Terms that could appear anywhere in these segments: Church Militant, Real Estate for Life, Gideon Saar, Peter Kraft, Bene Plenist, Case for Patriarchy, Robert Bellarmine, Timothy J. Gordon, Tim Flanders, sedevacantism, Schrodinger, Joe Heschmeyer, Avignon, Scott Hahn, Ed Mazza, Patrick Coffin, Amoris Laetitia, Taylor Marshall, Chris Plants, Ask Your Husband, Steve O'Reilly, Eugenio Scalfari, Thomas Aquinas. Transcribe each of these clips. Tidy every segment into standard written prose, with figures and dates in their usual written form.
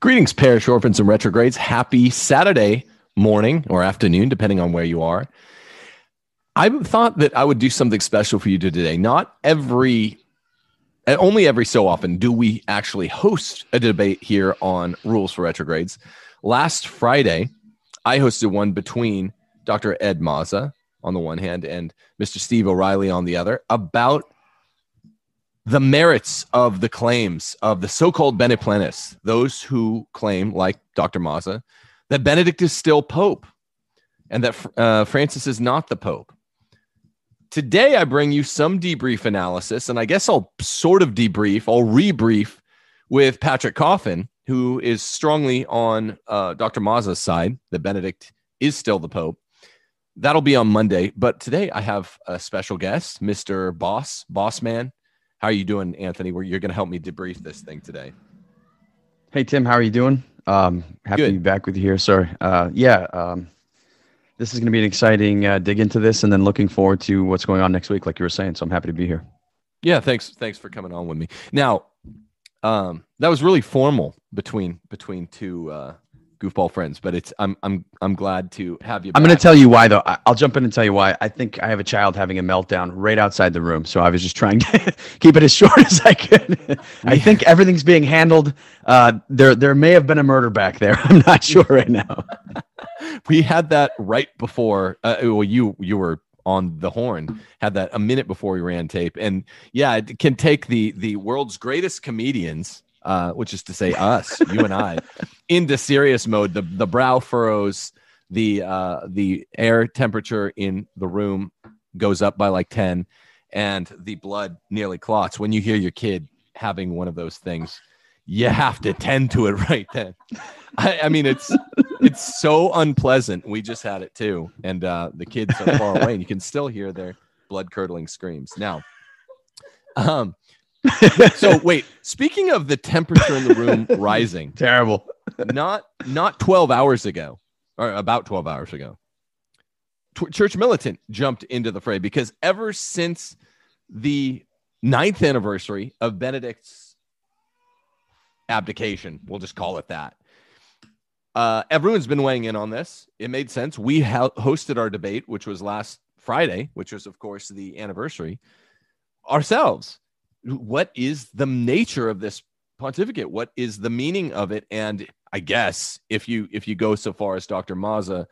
Greetings, parish orphans and retrogrades. Happy Saturday morning or afternoon, depending on where you are. I thought that I would do something special for you today. Only every so often do we actually host a debate here on Rules for Retrogrades. Last Friday, I hosted one between Dr. Ed Mazza on the one hand and Mr. Steve O'Reilly on the other about the merits of the claims of the so-called Bene Plenists, those who claim, like Dr. Mazza, that Benedict is still Pope and that Francis is not the Pope. Today, I bring you some debrief analysis, and I guess I'll rebrief with Patrick Coffin, who is strongly on Dr. Mazza's side, that Benedict is still the Pope. That'll be on Monday, but today I have a special guest, Mr. Bossman. How are you doing, Anthony? You're going to help me debrief this thing today. Hey, Tim, how are you doing? Happy to be back with you here, sir. This is going to be an exciting dig into this, and then looking forward to what's going on next week, like you were saying. So I'm happy to be here. Yeah, thanks for coming on with me. Now, that was really formal between two goofball friends, but I'm glad to have you back. I'm going to tell you why, though. I'll jump in and tell you why. I think I have a child having a meltdown right outside the room, so I was just trying to keep it as short as I could. I think everything's being handled. There may have been a murder back there. I'm not sure right now. We had that right before. You were on the horn. Had that a minute before we ran tape, and yeah, it can take the world's greatest comedians, which is to say us, you and I, into serious mode. The brow furrows, the air temperature in the room goes up by like 10, and the blood nearly clots when you hear your kid having one of those things. You have to tend to it right then. I mean, it's so unpleasant. We just had it too. And the kids are far away and you can still hear their blood curdling screams. Now, so wait, speaking of the temperature in the room rising. Terrible. Not 12 hours ago, or about 12 hours ago, Church Militant jumped into the fray, because ever since the 9th anniversary of Benedict's abdication, we'll just call it that, everyone's been weighing in on this. It made sense. We hosted our debate, which was last Friday, which was, of course, the anniversary, ourselves. What is the nature of this pontificate? What is the meaning of it? And I guess if you go so far as Dr. Mazza,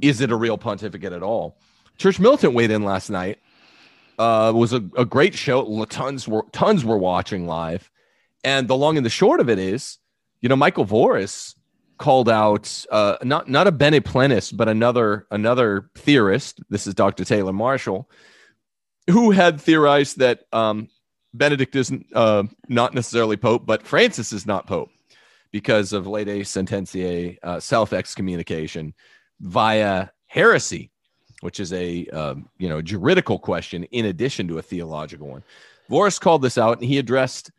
is it a real pontificate at all? Church Militant weighed in last night. Was a great show. Tons were watching live. And the long and the short of it is, Michael Voris called out not a Bene Plenist, but another theorist. This is Dr. Taylor Marshall, who had theorized that Benedict isn't not necessarily Pope, but Francis is not Pope because of late sententiae, self-excommunication via heresy, which is a juridical question in addition to a theological one. Voris called this out, and he addressed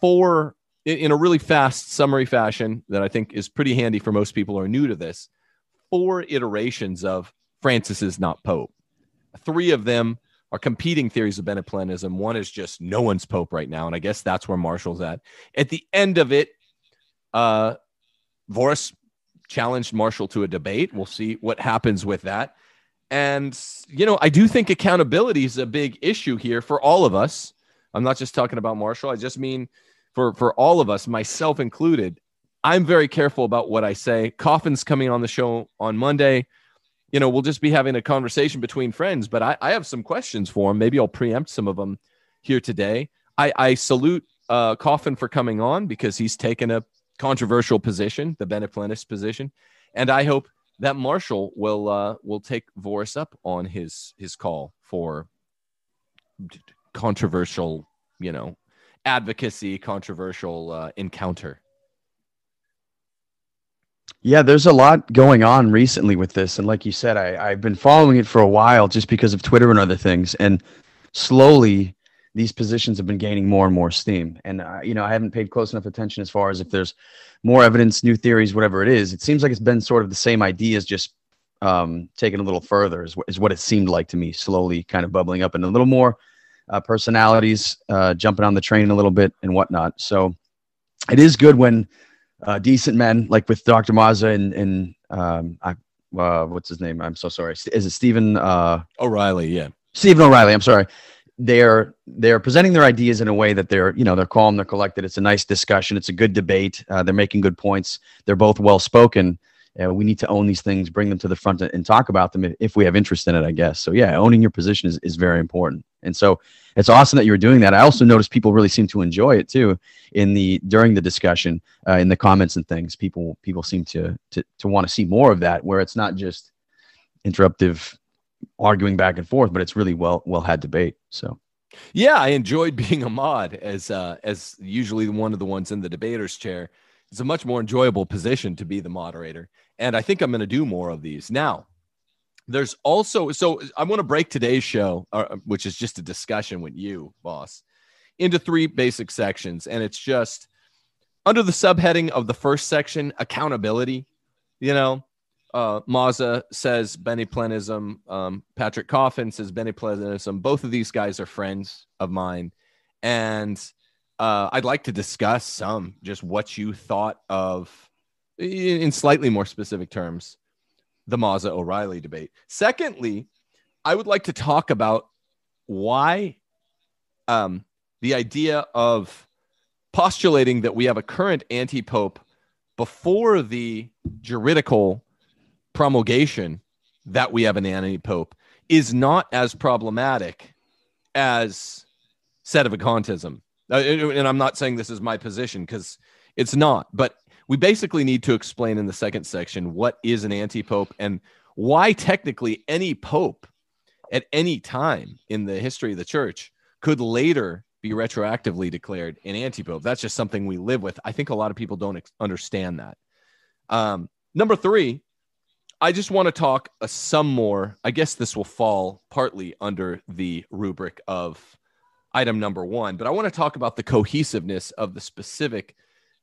four in a really fast summary fashion that I think is pretty handy for most people who are new to this. Four iterations of Francis is not Pope. Three of them are competing theories of Bene Plenism. One is just no one's Pope right now, and I guess that's where Marshall's at. At the end of it, Voris challenged Marshall to a debate. We'll see what happens with that. And, I do think accountability is a big issue here for all of us. I'm not just talking about Marshall. I just mean for all of us, myself included. I'm very careful about what I say. Coffin's coming on the show on Monday. We'll just be having a conversation between friends, but I have some questions for him. Maybe I'll preempt some of them here today. I salute Coffin for coming on, because he's taken a controversial position, the Bene Plenist position, and I hope that Marshall will take Voris up on his call for controversial, advocacy, controversial encounter. Yeah, there's a lot going on recently with this. And like you said, I've been following it for a while just because of Twitter and other things. And slowly, these positions have been gaining more and more steam. And, I haven't paid close enough attention as far as if there's more evidence, new theories, whatever it is. It seems like it's been sort of the same ideas, just taken a little further is what it seemed like to me, slowly kind of bubbling up and a little more personalities jumping on the train a little bit and whatnot. So it is good when decent men, like with Dr. Mazza and what's his name? I'm so sorry. Is it Stephen? O'Reilly. Yeah. Stephen O'Reilly. I'm sorry. They're presenting their ideas in a way that they're calm, they're collected. It's a nice discussion. It's a good debate. They're making good points. They're both well-spoken. We need to own these things, bring them to the front and talk about them if we have interest in it, I guess. So yeah, owning your position is very important. And so it's awesome that you're doing that. I also noticed people really seem to enjoy it too during the discussion, in the comments and things. People seem to want to see more of that, where it's not just interruptive arguing back and forth, but it's really well had debate. So yeah, I enjoyed being a mod as usually one of the ones in the debater's chair. It's a much more enjoyable position to be the moderator. And I think I'm going to do more of these. Now, there's also, so I want to break today's show, which is just a discussion with you, boss, into three basic sections. And it's just under the subheading of the first section, accountability. Mazza says Benny Plenism. Patrick Coffin says Benny Plenism. Both of these guys are friends of mine. And I'd like to discuss just what you thought of, in slightly more specific terms, the Mazza-O'Reilly debate. Secondly, I would like to talk about why the idea of postulating that we have a current anti-pope before the juridical promulgation that we have an anti-pope is not as problematic as sedevacantism. And I'm not saying this is my position, because it's not, but we basically need to explain in the second section what is an anti-pope and why technically any pope at any time in the history of the church could later be retroactively declared an anti-pope. That's just something we live with. I think a lot of people don't understand that. Number three, I just want to talk some more. I guess this will fall partly under the rubric of item number one, but I want to talk about the cohesiveness of the specific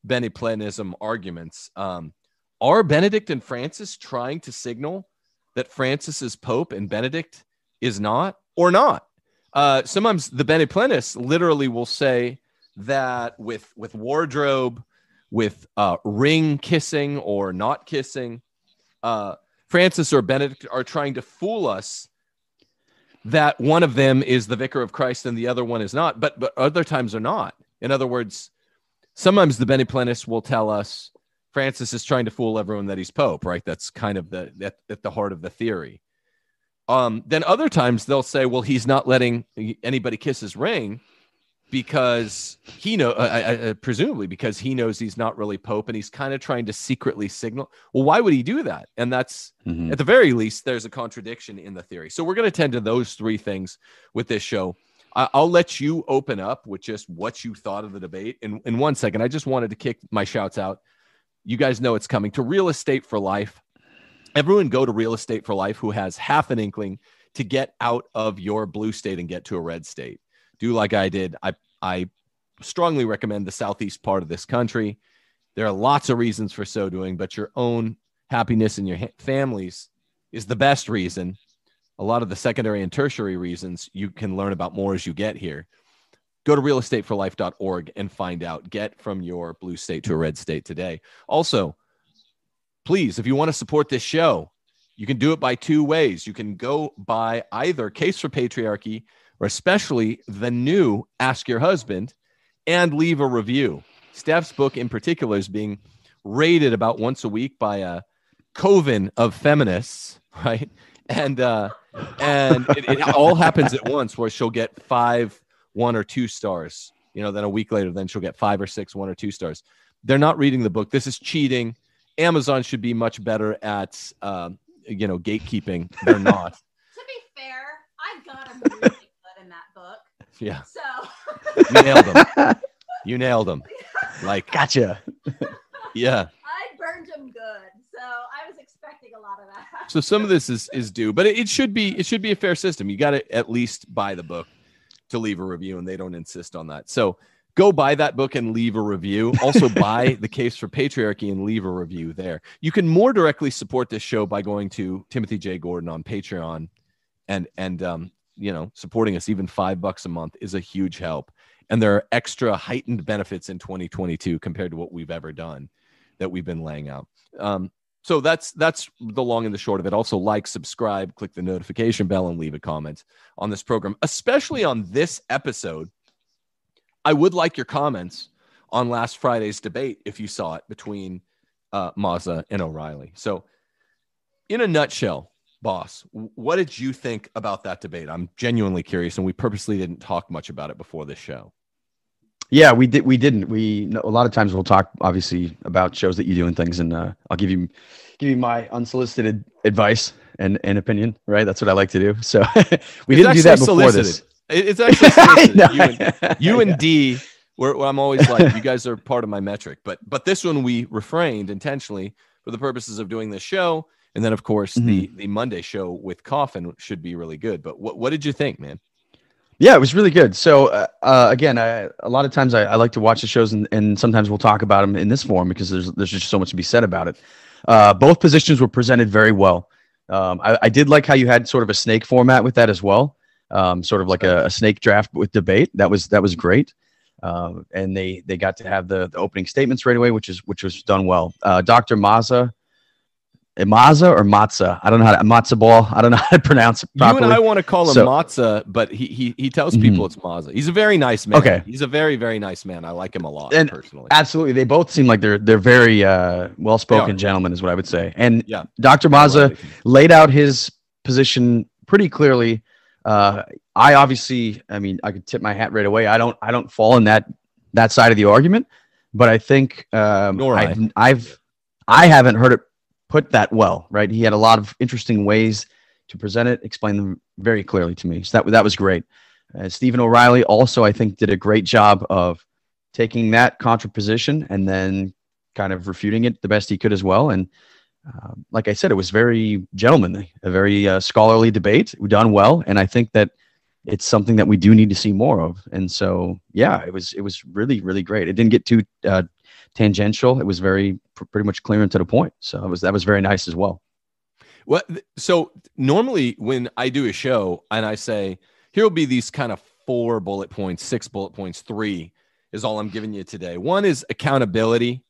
Benny Plenism arguments. Are Benedict and Francis trying to signal that Francis is Pope and Benedict is not, or not? Sometimes the Benny Plenists literally will say that with wardrobe, with ring kissing or not kissing, Francis or Benedict are trying to fool us that one of them is the vicar of Christ and the other one is not, but other times are not. In other words, sometimes the Benny Plenists will tell us Francis is trying to fool everyone that he's Pope, right? That's kind of at the heart of the theory. Then other times they'll say, well, he's not letting anybody kiss his ring because he knows, presumably because he knows he's not really Pope and he's kind of trying to secretly signal. Well, why would he do that? And that's, at the very least, there's a contradiction in the theory. So we're going to tend to those three things with this show. I'll let you open up with just what you thought of the debate. In 1 second, I just wanted to kick my shouts out. You guys know it's coming to Real Estate for Life. Everyone go to Real Estate for Life who has half an inkling to get out of your blue state and get to a red state. Do like I did. I strongly recommend the southeast part of this country. There are lots of reasons for so doing, but your own happiness and your families is the best reason. A lot of the secondary and tertiary reasons you can learn about more as you get here. Go to realestateforlife.org and find out. Get from your blue state to a red state today. Also, please, if you want to support this show, you can do it by two ways. You can go buy either Case for Patriarchy, or especially the new Ask Your Husband, and leave a review. Steph's book in particular is being rated about once a week by a coven of feminists, right? And it all happens at once, where she'll get 5, 1, or 2 stars. Then a week later, then she'll get 5 or 6, 1 or 2 stars. They're not reading the book. This is cheating. Amazon should be much better at, gatekeeping. They're not. To be fair, I got a movie in that book. Yeah. So You nailed them. Like, gotcha. Yeah. I burned them good. So I was expecting a lot of that. So some of this is due, but it should be a fair system. You got to at least buy the book to leave a review, and they don't insist on that. So go buy that book and leave a review. Also buy the Case for Patriarchy and leave a review there. You can more directly support this show by going to Timothy J. Gordon on Patreon and supporting us. Even $5 a month is a huge help. And there are extra heightened benefits in 2022 compared to what we've ever done. that we've been laying out. So that's the long and the short of it. Also, like, subscribe, click the notification bell, and leave a comment on this program, especially on this episode. I would like your comments on last Friday's debate, if you saw it, between Mazza and O'Reilly. So in a nutshell, boss, what did you think about that debate? I'm genuinely curious, and we purposely didn't talk much about it before this show. Yeah, we did. We didn't. A lot of times we'll talk, obviously, about shows that you do and things, and I'll give you my unsolicited advice and opinion. Right, that's what I like to do. So we didn't do that before this. It's actually solicited. No, you and D. Where I'm always like, you guys are part of my metric, but this one we refrained intentionally for the purposes of doing this show, and then of course the Monday show with Coffin should be really good. But what did you think, man? Yeah, it was really good. So again, a lot of times I like to watch the shows, and sometimes we'll talk about them in this form because there's just so much to be said about it. Both positions were presented very well. I did like how you had sort of a snake format with that as well, sort of like a snake draft with debate. That was great, and they got to have the opening statements right away, which was done well. Dr. Mazza. Mazza or Matza? I don't know how to matzo ball. I don't know how to pronounce it properly. You and I want to call him Matza, but he tells people it's Mazza. He's a very nice man. Okay. He's a very, very nice man. I like him a lot personally. Absolutely. They both seem like they're very well-spoken gentlemen is what I would say. And yeah, Dr. Mazza laid out his position pretty clearly. I could tip my hat right away. I don't fall in that side of the argument, but I think I haven't heard it put that well, right? He had a lot of interesting ways to present it, explain them very clearly to me. So that was great. Stephen O'Reilly also, I think, did a great job of taking that contraposition and then kind of refuting it the best he could as well. And like I said, it was very gentlemanly, a very scholarly debate. We done well, and I think that it's something that we do need to see more of. And so, yeah, it was really, really great. It didn't get too tangential. It was very pretty much clear and to the point. So that was very nice as well. Well, so normally when I do a show and I say, here will be these kind of 4 bullet points, 6 bullet points, 3 is all I'm giving you today. One is accountability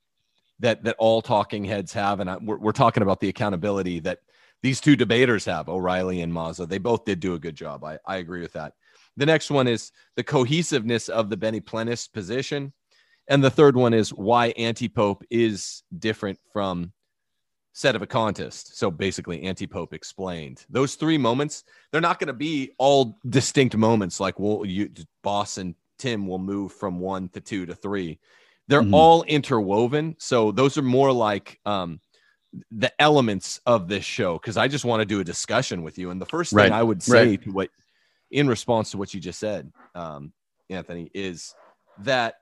that all talking heads have. And we're talking about the accountability that these two debaters have, O'Reilly and Mazza. They both did do a good job. I agree with that. The next one is the cohesiveness of the Bene Plenis position. And the third one is why anti-pope is different from set of a contest. So basically, anti-pope explained. Those 3 moments, they're not going to be all distinct moments like, well, you, Boss and Tim will move from 1 to 2 to 3. They're all interwoven. So those are more like the elements of this show, because I just want to do a discussion with you. And the first thing I would say to in response to what you just said, Anthony, is that,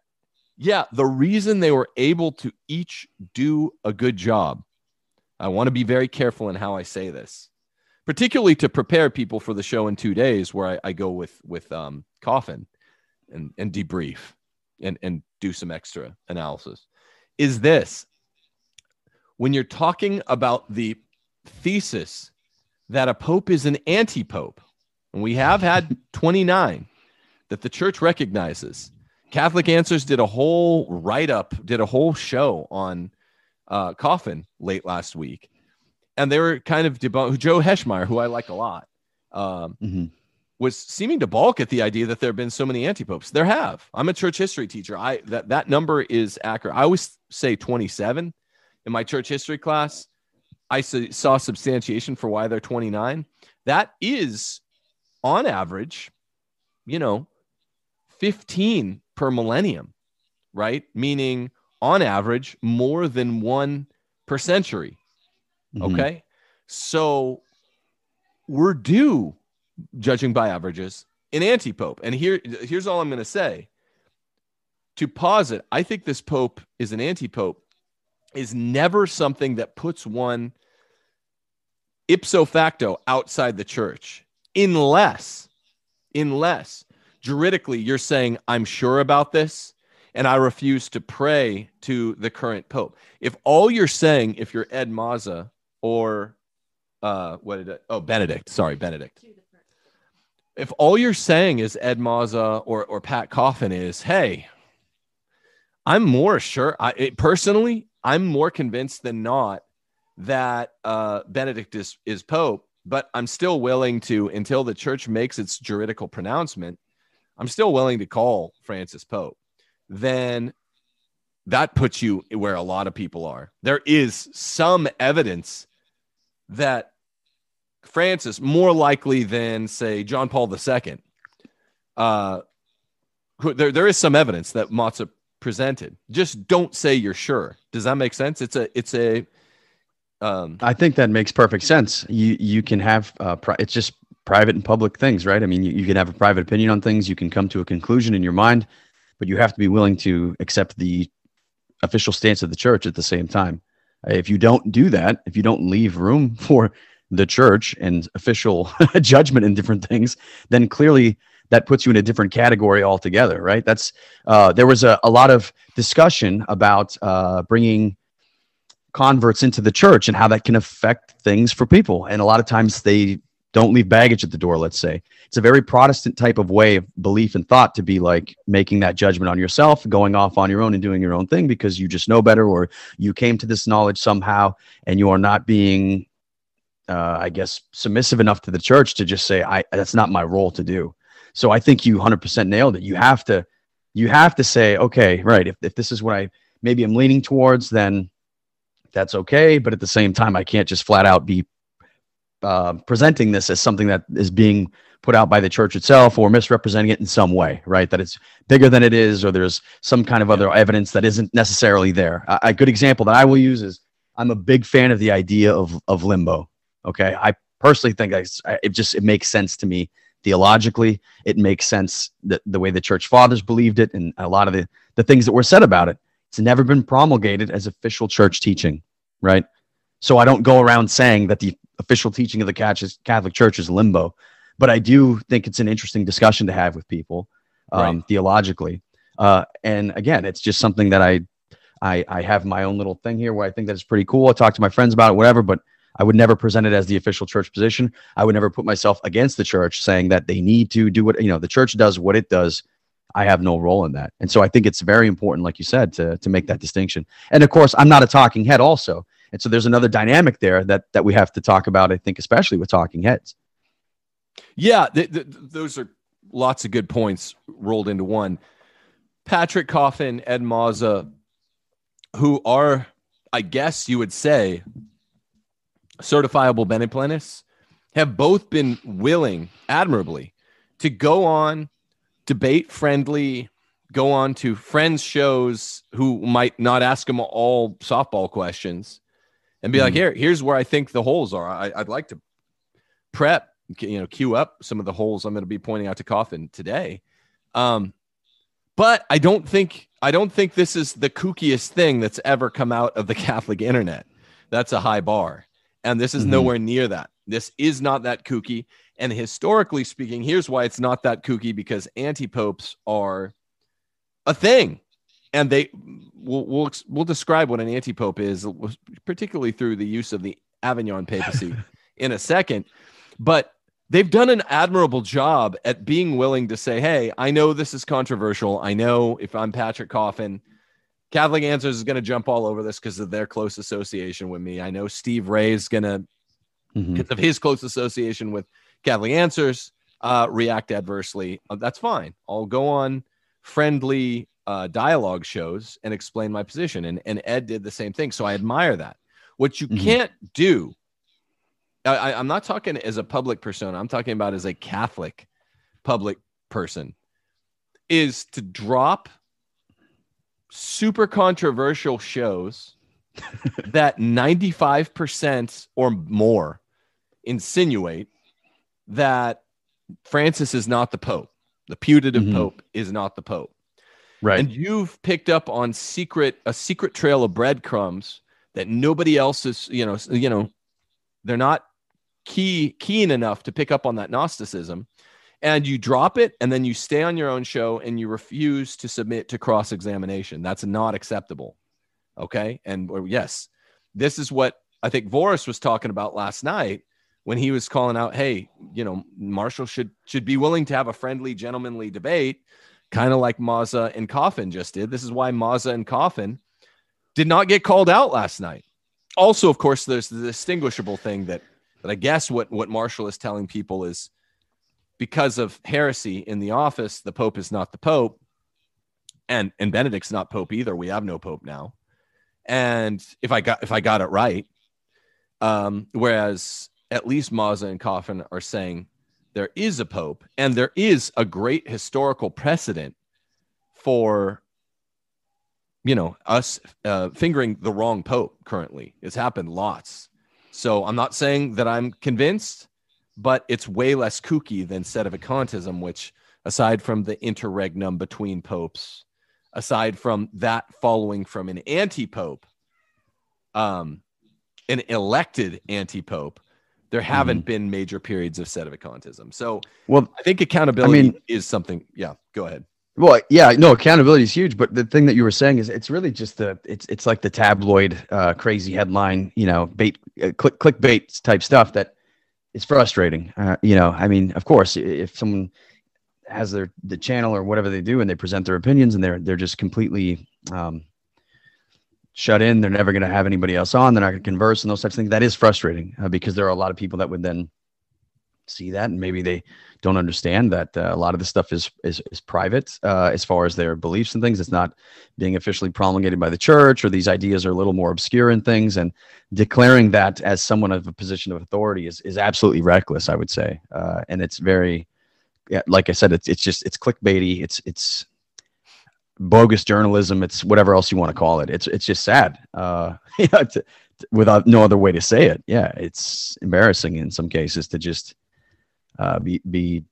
yeah, the reason they were able to each do a good job, I want to be very careful in how I say this, particularly to prepare people for the show in 2 days where I go with Coffin and debrief and do some extra analysis, is this. When you're talking about the thesis that a pope is an anti-pope, and we have had 29 that the church recognizes, Catholic Answers did a whole write-up, did a whole show on Coffin late last week. And they were kind of debunked. Joe Heschmeyer, who I like a lot, was seeming to balk at the idea that there have been so many antipopes. There have. I'm a church history teacher. That number is accurate. I always say 27 in my church history class. I saw substantiation for why they're 29. That is, on average, 15 per millennium, right? Meaning, on average, more than one per century. Okay. So we're due, judging by averages, an anti-pope. And here's all I'm going to say. To posit, I think this pope is an anti-pope, is never something that puts one ipso facto outside the church, unless juridically, you're saying, I'm sure about this, and I refuse to pray to the current pope. If all you're saying, if you're Ed Mazza or Benedict. If all you're saying is Ed Mazza or Pat Coffin is, hey, I'm more sure. Personally, I'm more convinced than not that Benedict is Pope, but I'm still willing to, until the church makes its juridical pronouncement, I'm still willing to call Francis Pope. Then that puts you where a lot of people are. There is some evidence that Francis, more likely than, say, John Paul II, there is some evidence that Mazza presented. Just don't say you're sure. Does that make sense? I think that makes perfect sense. You can have it's just private and public things, right? I mean, you can have a private opinion on things. You can come to a conclusion in your mind, but you have to be willing to accept the official stance of the church at the same time. If you don't do that, if you don't leave room for the church and official judgment in different things, then clearly that puts you in a different category altogether, right? That's there was a lot of discussion about bringing converts into the church and how that can affect things for people. And a lot of times they don't leave baggage at the door, let's say. It's a very Protestant type of way of belief and thought to be like making that judgment on yourself, going off on your own and doing your own thing because you just know better, or you came to this knowledge somehow and you are not being, I guess, submissive enough to the church to just say, that's not my role to do. So I think you 100% nailed it. You have to say, okay, right, if this is what I maybe I'm leaning towards, then that's okay. But at the same time, I can't just flat out be presenting this as something that is being put out by the church itself or misrepresenting it in some way, right? That it's bigger than it is, or there's some kind of other evidence that isn't necessarily there. A good example that I will use is I'm a big fan of the idea of limbo. Okay. I personally think it makes sense to me theologically. It makes sense that the way the church fathers believed it and a lot of the things that were said about it. It's never been promulgated as official church teaching, right? So I don't go around saying that the official teaching of the Catholic Church is limbo, but I do think it's an interesting discussion to have with people theologically. And again, it's just something that I have my own little thing here where I think that it's pretty cool. I talk to my friends about it, whatever, but I would never present it as the official church position. I would never put myself against the church saying that they need to do what, the church does what it does. I have no role in that. And so I think it's very important, like you said, to make that distinction. And of course, I'm not a talking head also. And so there's another dynamic there that we have to talk about, I think, especially with talking heads. Yeah, those are lots of good points rolled into one. Patrick Coffin, Ed Mazza, who are, I guess you would say, certifiable beneplenists, have both been willing, admirably, to go on debate friendly, go on to friends shows who might not ask them all softball questions and be like, here's where I think the holes are. I'd like to prep, queue up some of the holes I'm going to be pointing out to Coffin today. But I don't think this is the kookiest thing that's ever come out of the Catholic internet. That's a high bar. And this is nowhere near that. This is not that kooky. And historically speaking, here's why it's not that kooky, because anti-popes are a thing. And we'll describe what an anti-pope is, particularly through the use of the Avignon papacy in a second. But they've done an admirable job at being willing to say, hey, I know this is controversial. I know if I'm Patrick Coffin, Catholic Answers is going to jump all over this because of their close association with me. I know Steve Ray's going to, because of his close association with Catholic Answers, react adversely. That's fine. I'll go on friendly dialogue shows and explain my position. And Ed did the same thing. So I admire that. What you can't do, I'm not talking as a public persona, I'm talking about as a Catholic public person, is to drop super controversial shows that 95% or more insinuate that Francis is not the Pope. The putative Pope is not the Pope. Right. And you've picked up on a secret trail of breadcrumbs that nobody else is, they're not keen enough to pick up on that Gnosticism, and you drop it, and then you stay on your own show and you refuse to submit to cross-examination. That's not acceptable. Okay. And yes, this is what I think Voris was talking about last night when he was calling out, hey, Marshall should be willing to have a friendly, gentlemanly debate, kind of like Mazza and Coffin just did. This is why Mazza and Coffin did not get called out last night. Also, of course, there's the distinguishable thing that I guess what Marshall is telling people is because of heresy in the office, the Pope is not the Pope. And Benedict's not Pope either. We have no Pope now. And if I got it right, whereas at least Mazza and Coffin are saying there is a Pope and there is a great historical precedent for, us fingering the wrong Pope currently. It's happened lots. So I'm not saying that I'm convinced, but it's way less kooky than sedevacantism, which aside from the interregnum between popes, aside from that following from an anti-pope, an elected anti-pope, there haven't been major periods of sedevacantism. So I think accountability is something. Yeah, go ahead. Well, yeah, no, accountability is huge. But the thing that you were saying is it's really just it's like the tabloid crazy headline, clickbait type stuff that is frustrating. Of course, if someone has the channel or whatever they do and they present their opinions and they're just completely shut in, they're never going to have anybody else on, they're not going to converse and those types of things, that is frustrating because there are a lot of people that would then see that and maybe they don't understand that a lot of this stuff is private as far as their beliefs and things. It's not being officially promulgated by the church, or these ideas are a little more obscure and things, and declaring that as someone of a position of authority is absolutely reckless, I would say, and it's very, yeah, like I said, it's clickbaity. It's bogus journalism. It's whatever else you want to call it. It's just sad. Without no other way to say it. Yeah. It's embarrassing in some cases to just be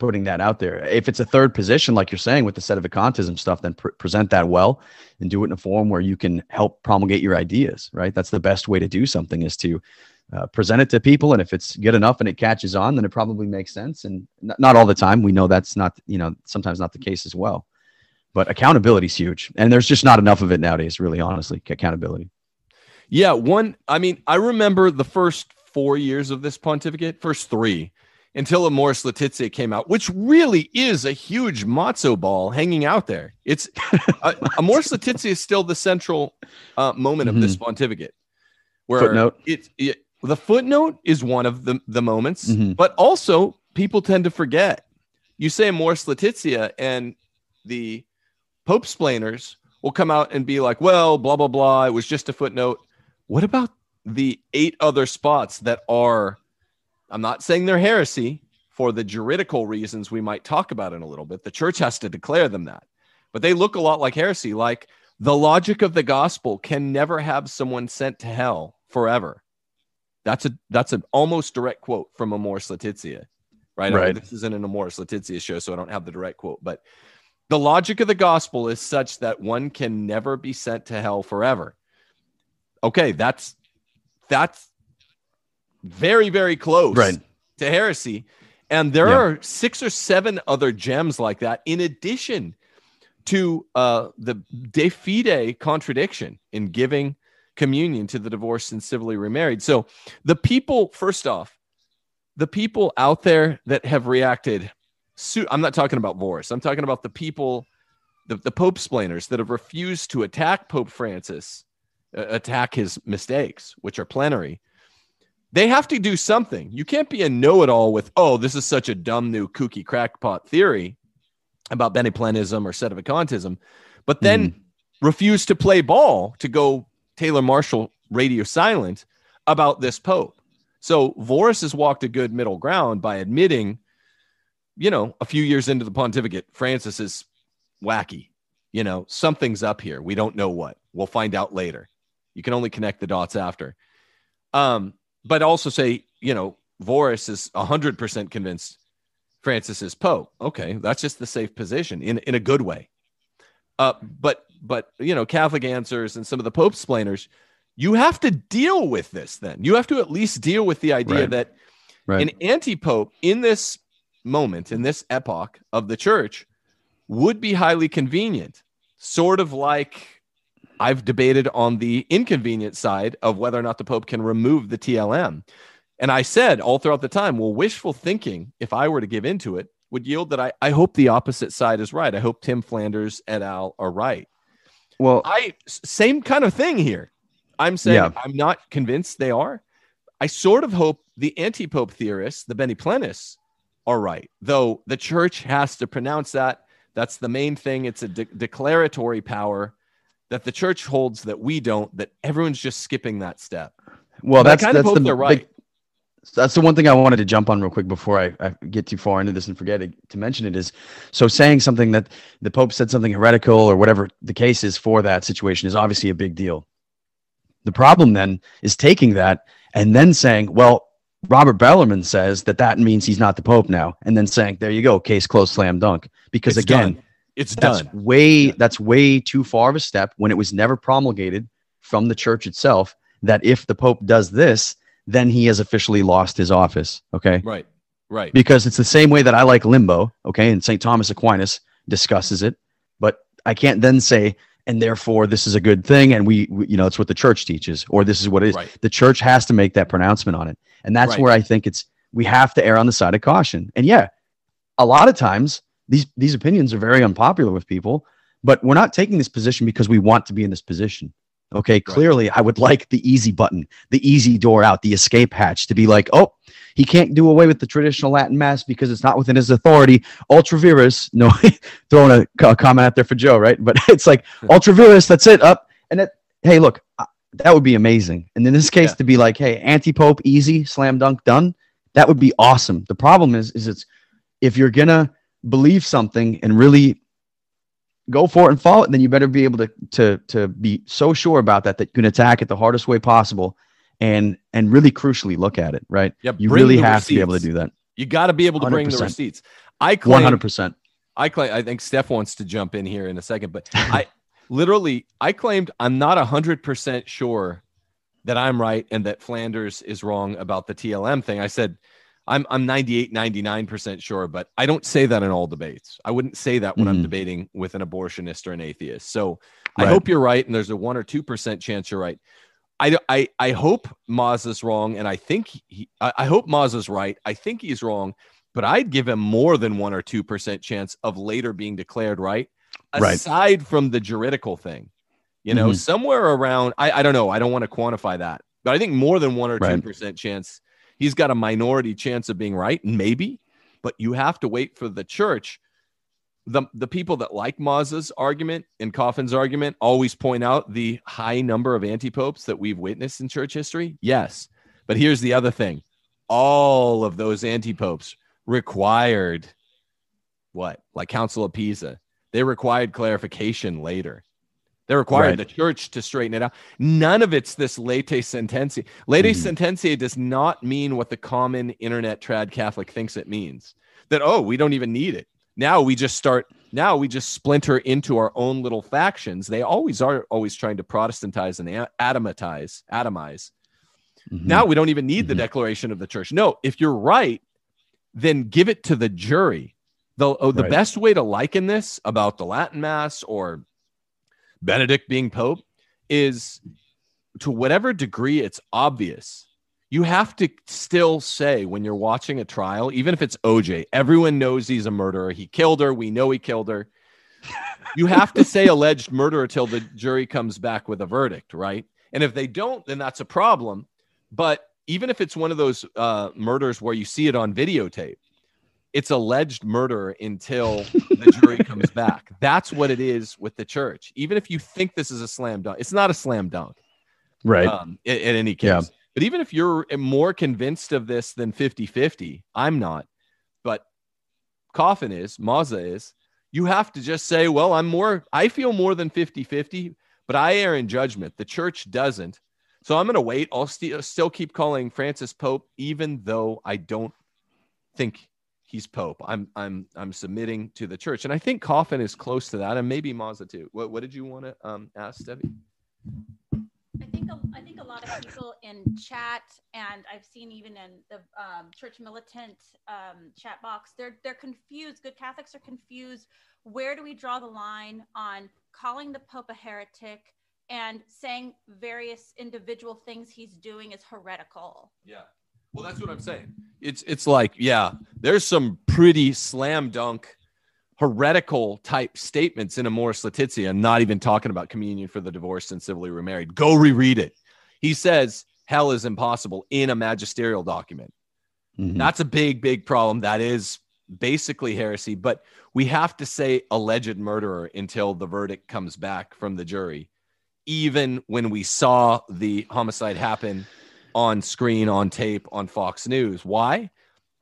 putting that out there. If it's a third position, like you're saying with the sedevacantism stuff, then present that well and do it in a form where you can help promulgate your ideas, right? That's the best way to do something, is to present it to people, and if it's good enough and it catches on, then it probably makes sense. And not all the time, we know that's not, sometimes not the case as well. But accountability is huge, and there's just not enough of it nowadays. Really, honestly, accountability. Yeah, I remember the first 4 years of this pontificate, first three, until Amoris Laetitia came out, which really is a huge matzo ball hanging out there. It's Amoris Laetitia is still the central moment of this pontificate. Where footnote. The footnote is one of the moments, but also people tend to forget. You say Amoris Laetitia and the Pope-splainers will come out and be like, well, blah, blah, blah, it was just a footnote. What about the 8 other spots that are, I'm not saying they're heresy for the juridical reasons we might talk about in a little bit. The church has to declare them that. But they look a lot like heresy. Like, the logic of the gospel can never have someone sent to hell forever. That's an almost direct quote from Amoris Laetitia, right? Right. I mean, this isn't an Amoris Laetitia show, so I don't have the direct quote, but the logic of the gospel is such that one can never be sent to hell forever. Okay, that's very, very close to heresy. And there are 6 or 7 other gems like that, in addition to the de fide contradiction in giving communion to the divorced and civilly remarried. So the people out there that have reacted, I'm not talking about Voris, I'm talking about the people, the Pope-splainers that have refused to attack Pope Francis, attack his mistakes, which are plenary. They have to do something. You can't be a know-it-all with, oh, this is such a dumb new kooky crackpot theory about Beniplenism or sedevacantism, but then refuse to play ball to go Taylor Marshall radio silent about this Pope. So Voris has walked a good middle ground by admitting, a few years into the pontificate, Francis is wacky. Something's up here. We don't know what. We'll find out later. You can only connect the dots after. But also say, Voris is 100% convinced Francis is Pope. Okay, that's just the safe position in a good way. But Catholic Answers and some of the Pope-splainers, you have to deal with this then. You have to at least deal with the idea that an anti-Pope in this moment, in this epoch of the church, would be highly convenient. Sort of like I've debated on the inconvenient side of whether or not the Pope can remove the TLM. And I said all throughout the time, well, wishful thinking, if I were to give into it, would yield that I hope the opposite side is right. I hope Tim Flanders et al. Are right. Well, same kind of thing here. I'm saying I'm not convinced they are. I sort of hope the anti-Pope theorists, the Beniplenists, are right, though the church has to pronounce that. That's the main thing. It's a declaratory power that the church holds that we don't, that everyone's just skipping that step. Well, I kind of hope they're right. That's the one thing I wanted to jump on real quick before I get too far into this and forget to mention it is, so saying something that the Pope said something heretical or whatever the case is for that situation is obviously a big deal. The problem then is taking that and then saying, well, Robert Bellarmine says that means he's not the Pope now. And then saying, there you go, case closed, slam dunk. Because it's again, done. That's way too far of a step when it was never promulgated from the church itself that if the Pope does this, then he has officially lost his office. Okay. Right. Because it's the same way that I like limbo. Okay. And St. Thomas Aquinas discusses it, but I can't then say, and therefore this is a good thing. And we it's what the church teaches, or this is what it is. Right. The church has to make that pronouncement on it. And that's where I think we have to err on the side of caution. And yeah, a lot of times these opinions are very unpopular with people, but we're not taking this position because we want to be in this position. Okay. Clearly I would like the easy button, the easy door out, the escape hatch to be like, oh, he can't do away with the traditional Latin mass because it's not within his authority. Ultra virus. No, throwing a comment out there for Joe. Right. But it's like ultra virus. That's it up. And hey, look, that would be amazing. And in this case to be like, hey, anti-Pope, easy slam dunk done. That would be awesome. The problem is it's, if you're going to believe something and really go for it and follow it, then you better be able to be so sure about that you can attack it the hardest way possible and really crucially look at it, right? Yeah, you really have receipts to be able to do that. You got to be able to 100%. Bring the receipts. I claim 100%. I think Steph wants to jump in here in a second, but I claimed I'm not 100% sure that I'm right and that Flanders is wrong about the TLM thing. I said I'm 98, 99% sure, but I don't say that in all debates. I wouldn't say that when I'm debating with an abortionist or an atheist. So I hope you're right. And there's a 1 or 2% chance you're right. I hope Mazza's wrong. And I think I hope Mazza's right. I think he's wrong, but I'd give him more than 1 or 2% chance of later being declared right. Aside from the juridical thing, somewhere around, I don't know. I don't want to quantify that, but I think more than 1 or 2% chance. He's got a minority chance of being right, maybe, but you have to wait for the church. The people that like Mazza's argument and Coffin's argument always point out the high number of anti-popes that we've witnessed in church history. Yes, but here's the other thing. All of those anti-popes required what? Like Council of Pisa. They required clarification later. They required the church to straighten it out. None of it's this late sententia. Late sententia does not mean what the common internet trad Catholic thinks it means. That, oh, we don't even need it. Now we just splinter into our own little factions. They always trying to Protestantize and atomize. Now we don't even need the declaration of the church. No, if you're right, then give it to the jury. The best way to liken this about the Latin Mass or Benedict being Pope is, to whatever degree it's obvious, you have to still say when you're watching a trial, even if it's OJ, everyone knows he's a murderer. He killed her. We know he killed her. You have to say alleged murderer till the jury comes back with a verdict, right? And if they don't, then that's a problem. But even if it's one of those murders where you see it on videotape, it's alleged murder until the jury comes back. That's what it is with the church. Even if you think this is a slam dunk, it's not a slam dunk, right? In any case, but even if you're more convinced of this than 50-50, I'm not, but Coffin is, Mazza is, you have to just say, well, I feel more than 50-50, but I err in judgment. The church doesn't. So I'm going to wait. I'll still keep calling Francis Pope, even though I don't think he's Pope. I'm submitting to the church, and I think Coffin is close to that, and maybe Mazza too. What did you want to ask, Debbie? I think a lot of people in chat, and I've seen even in the Church Militant chat box, they're confused. Good Catholics are confused. Where do we draw the line on calling the Pope a heretic and saying various individual things he's doing is heretical? Yeah. Well, that's what I'm saying. It's like, yeah, there's some pretty slam dunk heretical type statements in Amoris Laetitia, not even talking about communion for the divorced and civilly remarried. Go reread it. He says hell is impossible in a magisterial document. Mm-hmm. That's a big, big problem. That is basically heresy, but we have to say alleged murderer until the verdict comes back from the jury. Even when we saw the homicide happen on screen, on tape, on Fox News. Why?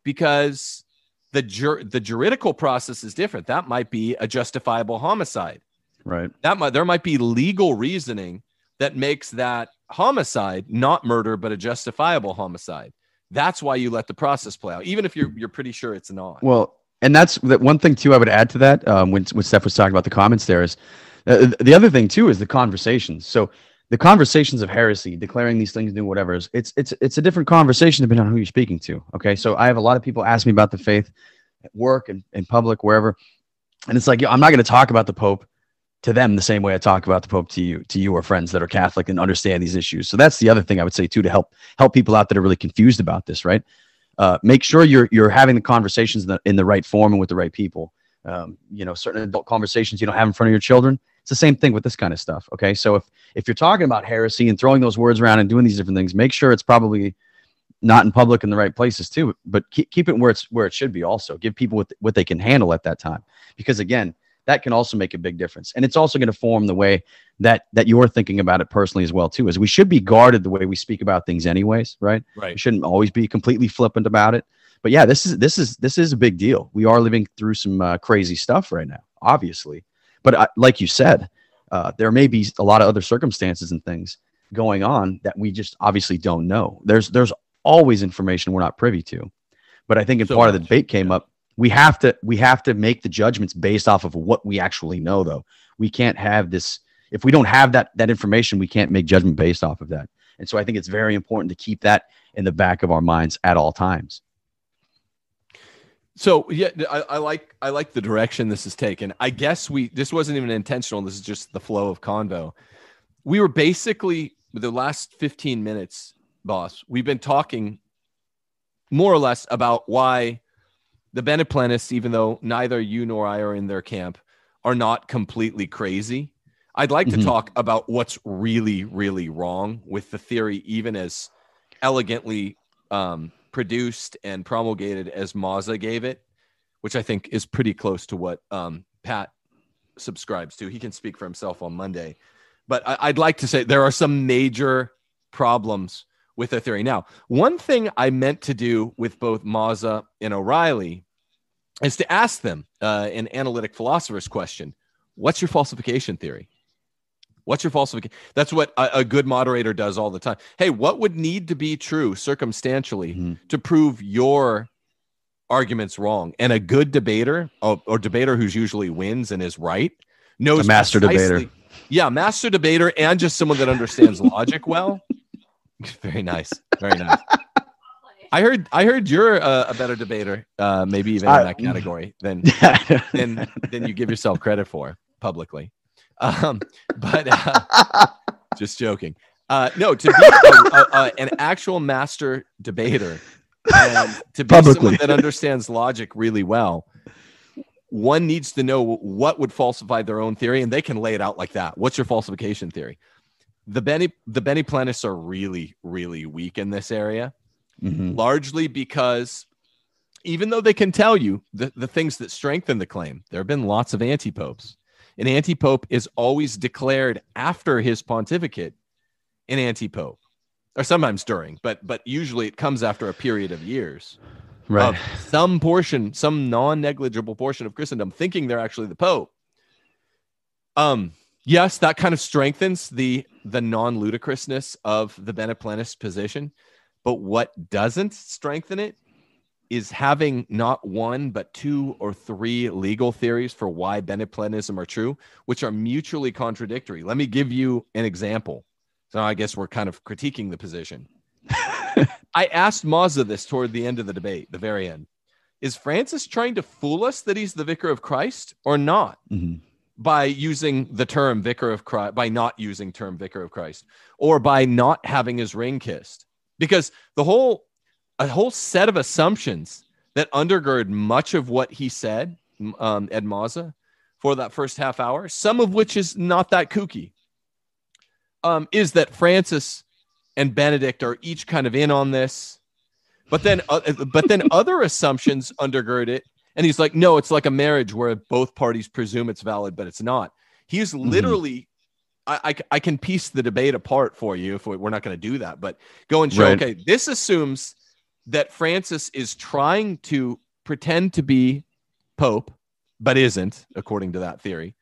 Because the juridical process is different. That might be a justifiable homicide. Right. There might be legal reasoning that makes that homicide not murder, but a justifiable homicide. That's why you let the process play out, even if you're pretty sure it's not. Well, and that's that one thing too. I would add to that when Steph was talking about the comments, there is the other thing too is the conversations. So the conversations of heresy, declaring these things new, whatever, is it's a different conversation depending on who you're speaking to. Okay, so I have a lot of people ask me about the faith at work and in public, wherever, and it's like, yo, I'm not going to talk about the Pope to them the same way I talk about the Pope to you or friends that are Catholic and understand these issues. So that's the other thing I would say too, to help people out that are really confused about this, right? Make sure you're having the conversations in the right form and with the right people. Certain adult conversations you don't have in front of your children. It's the same thing with this kind of stuff. Okay. So if you're talking about heresy and throwing those words around and doing these different things, make sure it's probably not in public in the right places too, but keep it where it should be. Also give people what they can handle at that time, because again, that can also make a big difference. And it's also going to form the way that you're thinking about it personally as well, too, is we should be guarded the way we speak about things anyways, right? Right. We shouldn't always be completely flippant about it. But yeah, this is a big deal. We are living through some crazy stuff right now, obviously. But like you said, there may be a lot of other circumstances and things going on that we just obviously don't know. There's always information we're not privy to. But I think if part of the debate came up, we have to make the judgments based off of what we actually know, though. We can't have this. If we don't have that information, we can't make judgment based off of that. And so I think it's very important to keep that in the back of our minds at all times. So, yeah, I like the direction this is taken. I guess this wasn't even intentional. This is just the flow of convo. We were basically, the last 15 minutes, boss, we've been talking more or less about why the Bennett Plenists, even though neither you nor I are in their camp, are not completely crazy. I'd like to talk about what's really, really wrong with the theory, even as elegantly produced and promulgated as Mazza gave it, which I think is pretty close to what Pat subscribes to. He can speak for himself on Monday. But I'd like to say there are some major problems with their theory. Now, one thing I meant to do with both Mazza and O'Reilly is to ask them an analytic philosopher's question. What's your falsification theory? What's your falsification? That's what a good moderator does all the time. Hey, what would need to be true circumstantially to prove your arguments wrong? And a good debater or debater who's usually wins and is right knows. A master debater. Yeah, master debater and just someone that understands logic well. Very nice. Very nice. I heard you're a better debater, maybe even in that category than you give yourself credit for publicly. Just joking. No, to be an actual master debater and to be publicly someone that understands logic really well, one needs to know what would falsify their own theory, and they can lay it out like that. What's your falsification theory? The Benny Plenists are really, really weak in this area, largely because even though they can tell you the things that strengthen the claim, there have been lots of anti-popes. An anti-pope is always declared after his pontificate an anti-pope, or sometimes during, but usually it comes after a period of years. Right. Of some portion, some non-negligible portion of Christendom thinking they're actually the Pope. Yes, that kind of strengthens the non-ludicrousness of the Bene Plenist position. But what doesn't strengthen it is having not one, but two or three legal theories for why Bene Plenism are true, which are mutually contradictory. Let me give you an example. So I guess we're kind of critiquing the position. I asked Mazza this toward the end of the debate, the very end. Is Francis trying to fool us that he's the vicar of Christ or not? Mm-hmm. By using the term vicar of Christ, by not using term vicar of Christ, or by not having his ring kissed, because a whole set of assumptions that undergird much of what he said Ed Mazza for that first half hour, some of which is not that kooky, is that Francis and Benedict are each kind of in on this, but then other assumptions undergird it. And he's like, no, it's like a marriage where both parties presume it's valid, but it's not. He's literally, I can piece the debate apart for you if we're not going to do that, but go and show, okay, this assumes that Francis is trying to pretend to be Pope, but isn't, according to that theory.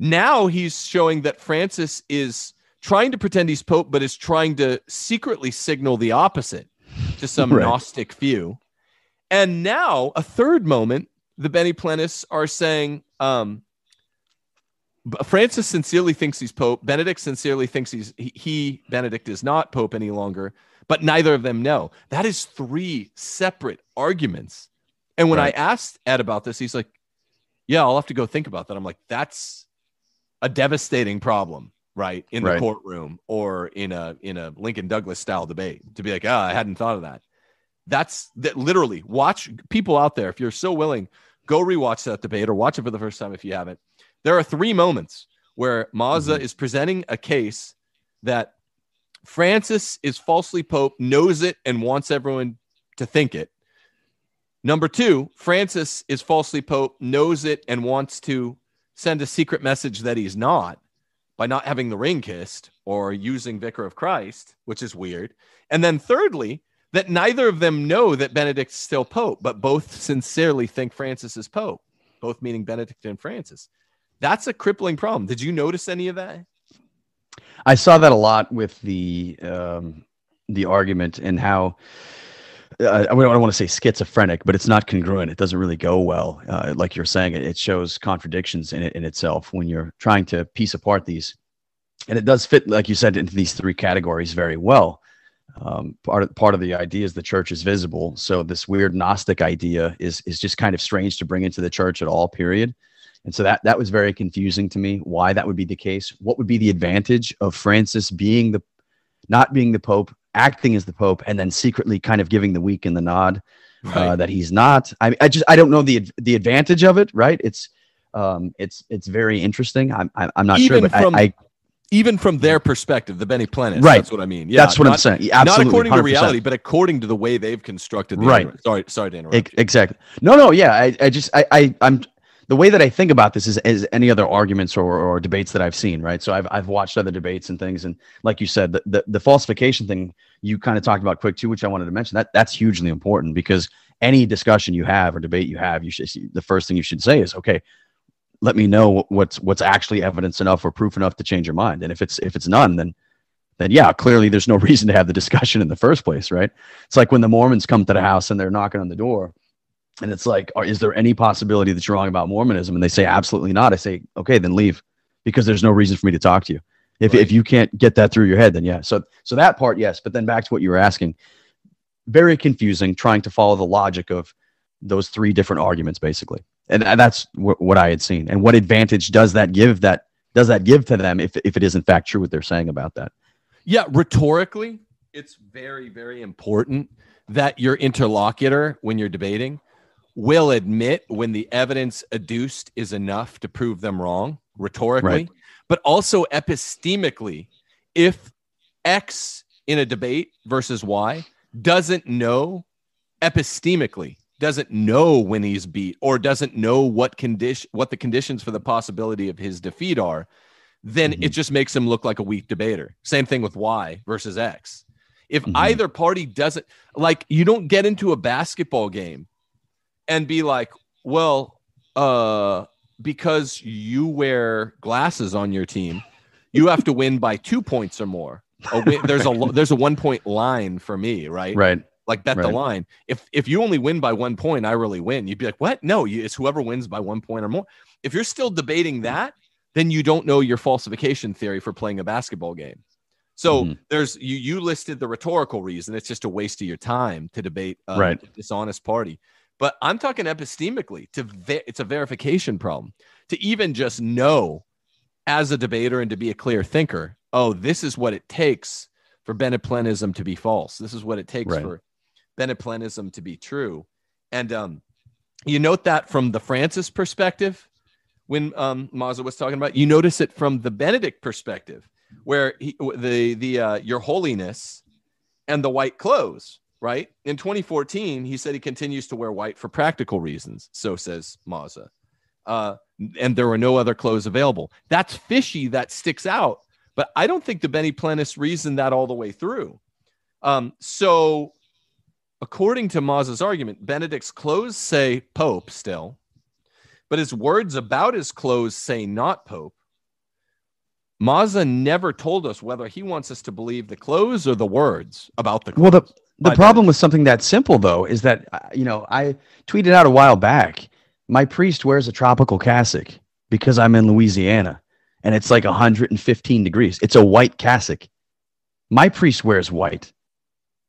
Now he's showing that Francis is trying to pretend he's Pope, but is trying to secretly signal the opposite to some Gnostic view. And now a third moment, the Bene Plenists are saying, Francis sincerely thinks he's Pope. Benedict sincerely thinks Benedict is not Pope any longer, but neither of them know. That is three separate arguments. And when I asked Ed about this, he's like, yeah, I'll have to go think about that. I'm like, that's a devastating problem, right? In the courtroom or in a Lincoln Douglas style debate, to be like, I hadn't thought of that. That's that literally. Watch, people out there, if you're so willing, go rewatch that debate or watch it for the first time if you haven't. There are three moments where Mazza is presenting a case that Francis is falsely Pope, knows it, and wants everyone to think it. Number two, Francis is falsely Pope, knows it, and wants to send a secret message that he's not by not having the ring kissed or using Vicar of Christ, which is weird. And then thirdly, that neither of them know that Benedict's still Pope, but both sincerely think Francis is Pope, both meaning Benedict and Francis. That's a crippling problem. Did you notice any of that? I saw that a lot with the argument and how I don't want to say schizophrenic, but it's not congruent. It doesn't really go well. Like you're saying, it shows contradictions in itself when you're trying to piece apart these. And it does fit, like you said, into these three categories very well. Part of the idea is the church is visible. So this weird Gnostic idea is just kind of strange to bring into the church at all, period. And so that was very confusing to me, why that would be the case. What would be the advantage of Francis not being the Pope, acting as the Pope, and then secretly kind of giving the wink and the nod that he's not? I don't know the advantage of it, right? It's very interesting. I'm not even sure, but even from their perspective, the Bene Plenists, that's what I mean. Yeah, that's what I'm saying. Absolutely, not according 100%. To reality, but according to the way they've constructed the argument. Sorry to interrupt. Exactly. No. Yeah, I'm. The way that I think about this is any other arguments or debates that I've seen, right? So I've watched other debates and things, and like you said, the falsification thing you kind of talked about quick too, which I wanted to mention. That's hugely important because any discussion you have or debate you have, the first thing you should say is, okay, let me know what's actually evidence enough or proof enough to change your mind. And if it's none, then yeah, clearly there's no reason to have the discussion in the first place, right? It's like when the Mormons come to the house and they're knocking on the door. And it's like, is there any possibility that you're wrong about Mormonism? And they say, absolutely not. I say, okay, then leave, because there's no reason for me to talk to you. If you can't get that through your head, then yeah. So that part, yes. But then back to what you were asking, very confusing, trying to follow the logic of those three different arguments, basically. And that's what I had seen. And what advantage does that give to them if it is in fact true what they're saying about that? Yeah, rhetorically, it's very, very important that your interlocutor, when you're debating, will admit when the evidence adduced is enough to prove them wrong rhetorically, but also epistemically. If X in a debate versus Y doesn't know epistemically, doesn't know when he's beat or doesn't know what the conditions for the possibility of his defeat are, then it just makes him look like a weak debater. Same thing with Y versus X. If either party doesn't, like, you don't get into a basketball game and be like, well, because you wear glasses on your team, you have to win by 2 points or more. There's a 1 point line for me, right? Right. Like bet the line. If you only win by 1 point, I really win. You'd be like, what? No, it's whoever wins by 1 point or more. If you're still debating that, then you don't know your falsification theory for playing a basketball game. So there's you listed the rhetorical reason. It's just a waste of your time to debate a dishonest party. But I'm talking epistemically. It's a verification problem. To even just know as a debater and to be a clear thinker, oh, this is what it takes for Bene Plenism to be false. This is what it takes for Bene Plenism to be true. And You note that from the Francis perspective, when Mazza was talking about, you notice it from the Benedict perspective, where your holiness and the white clothes, right? In 2014, he said he continues to wear white for practical reasons. So says Mazza. And there were no other clothes available. That's fishy. That sticks out. But I don't think the Bene Plenists reasoned that all the way through. So according to Mazza's argument, Benedict's clothes say Pope still, but his words about his clothes say not Pope. Mazza never told us whether he wants us to believe the clothes or the words about the clothes. Well, the problem with something that simple, though, is that, I tweeted out a while back, my priest wears a tropical cassock because I'm in Louisiana and it's like 115 degrees. It's a white cassock. My priest wears white,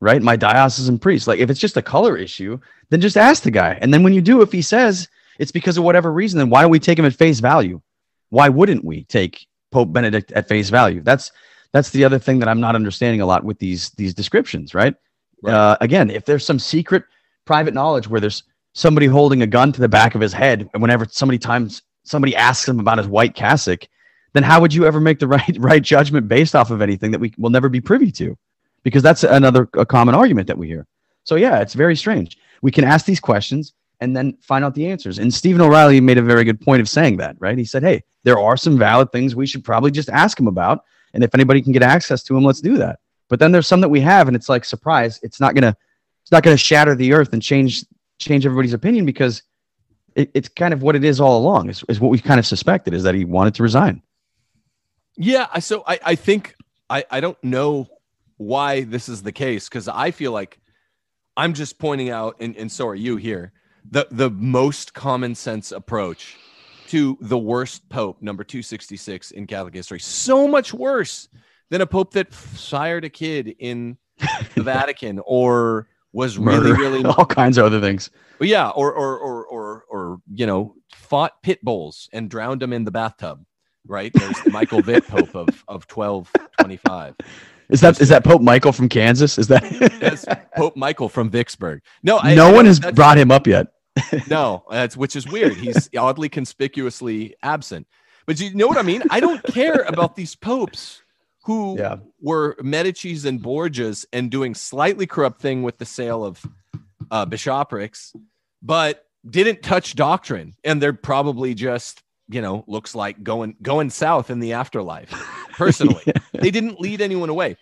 right? My diocesan priest. Like, if it's just a color issue, then just ask the guy. And then when you do, if he says it's because of whatever reason, then why don't we take him at face value? Why wouldn't we take Pope Benedict at face value? That's the other thing that I'm not understanding a lot with these descriptions, right? Right. Again, if there's some secret private knowledge where there's somebody holding a gun to the back of his head, and whenever somebody asks him about his white cassock, then how would you ever make the right judgment based off of anything that we will never be privy to? Because that's a common argument that we hear. So yeah, it's very strange. We can ask these questions and then find out the answers. And Stephen O'Reilly made a very good point of saying that, right? He said, hey, there are some valid things we should probably just ask him about. And if anybody can get access to him, let's do that. But then there's some that we have, and it's like, surprise, it's not gonna shatter the earth and change everybody's opinion, because it's kind of what it is all along. Is what we kind of suspected, is that he wanted to resign. Yeah, so I think I don't know why this is the case, because I feel like I'm just pointing out, and so are you here, the most common sense approach to the worst Pope, number 266 in Catholic history. So much worse than a Pope that sired a kid in the Vatican or was murder, really all kinds of other things. But yeah, or fought pit bulls and drowned them in the bathtub. Right, there's the Michael Vitt Pope of 1225. Is that Pope Michael from Kansas? Is that that's Pope Michael from Vicksburg? No, no one has brought him up yet. No, that's, which is weird. He's oddly conspicuously absent. But you know what I mean? I don't care about these popes who were Medicis and Borgias and doing slightly corrupt thing with the sale of bishoprics, but didn't touch doctrine, and they're probably just, looks like going south in the afterlife. Personally, they didn't lead anyone away.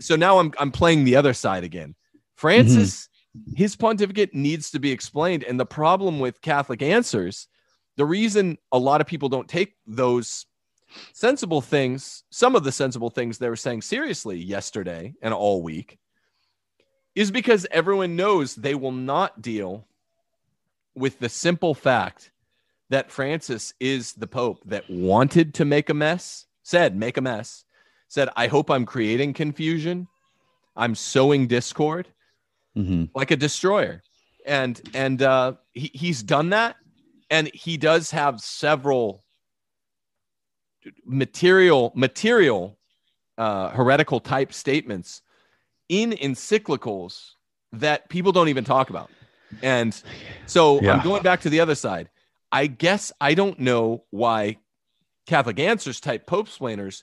So now I'm playing the other side again. Francis, his pontificate needs to be explained. And the problem with Catholic answers, the reason a lot of people don't take those sensible things, some of the sensible things they were saying seriously yesterday and all week, is because everyone knows they will not deal with the simple fact that Francis is the Pope that wanted to make a mess, said, I hope I'm creating confusion. I'm sowing discord like a destroyer. And he's done that. And he does have several material heretical type statements in encyclicals that people don't even talk about. And so I'm going back to the other side. I guess I don't know why Catholic Answers type Pope explainers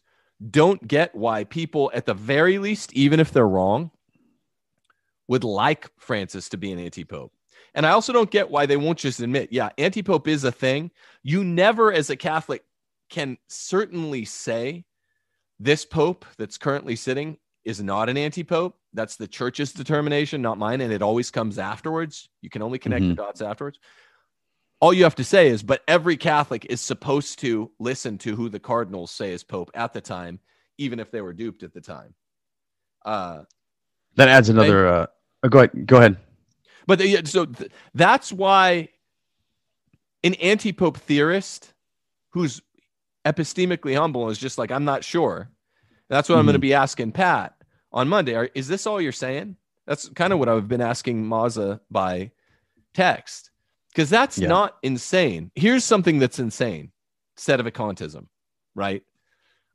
don't get why people, at the very least, even if they're wrong, would like Francis to be an anti-Pope. And I also don't get why they won't just admit, anti-Pope is a thing. You never, as a Catholic, can certainly say this Pope that's currently sitting is not an anti-Pope. That's the Church's determination, not mine. And it always comes afterwards. You can only connect the dots afterwards. All you have to say is, but every Catholic is supposed to listen to who the cardinals say is Pope at the time, even if they were duped at the time. That adds another. Go ahead. But that's why an anti-Pope theorist who's epistemically humble is just like, I'm not sure. That's what I'm going to be asking Pat on Monday. Is this all you're saying? That's kind of what I've been asking Mazza by text. Because that's not insane. Here's something that's insane. Set of econtism, right?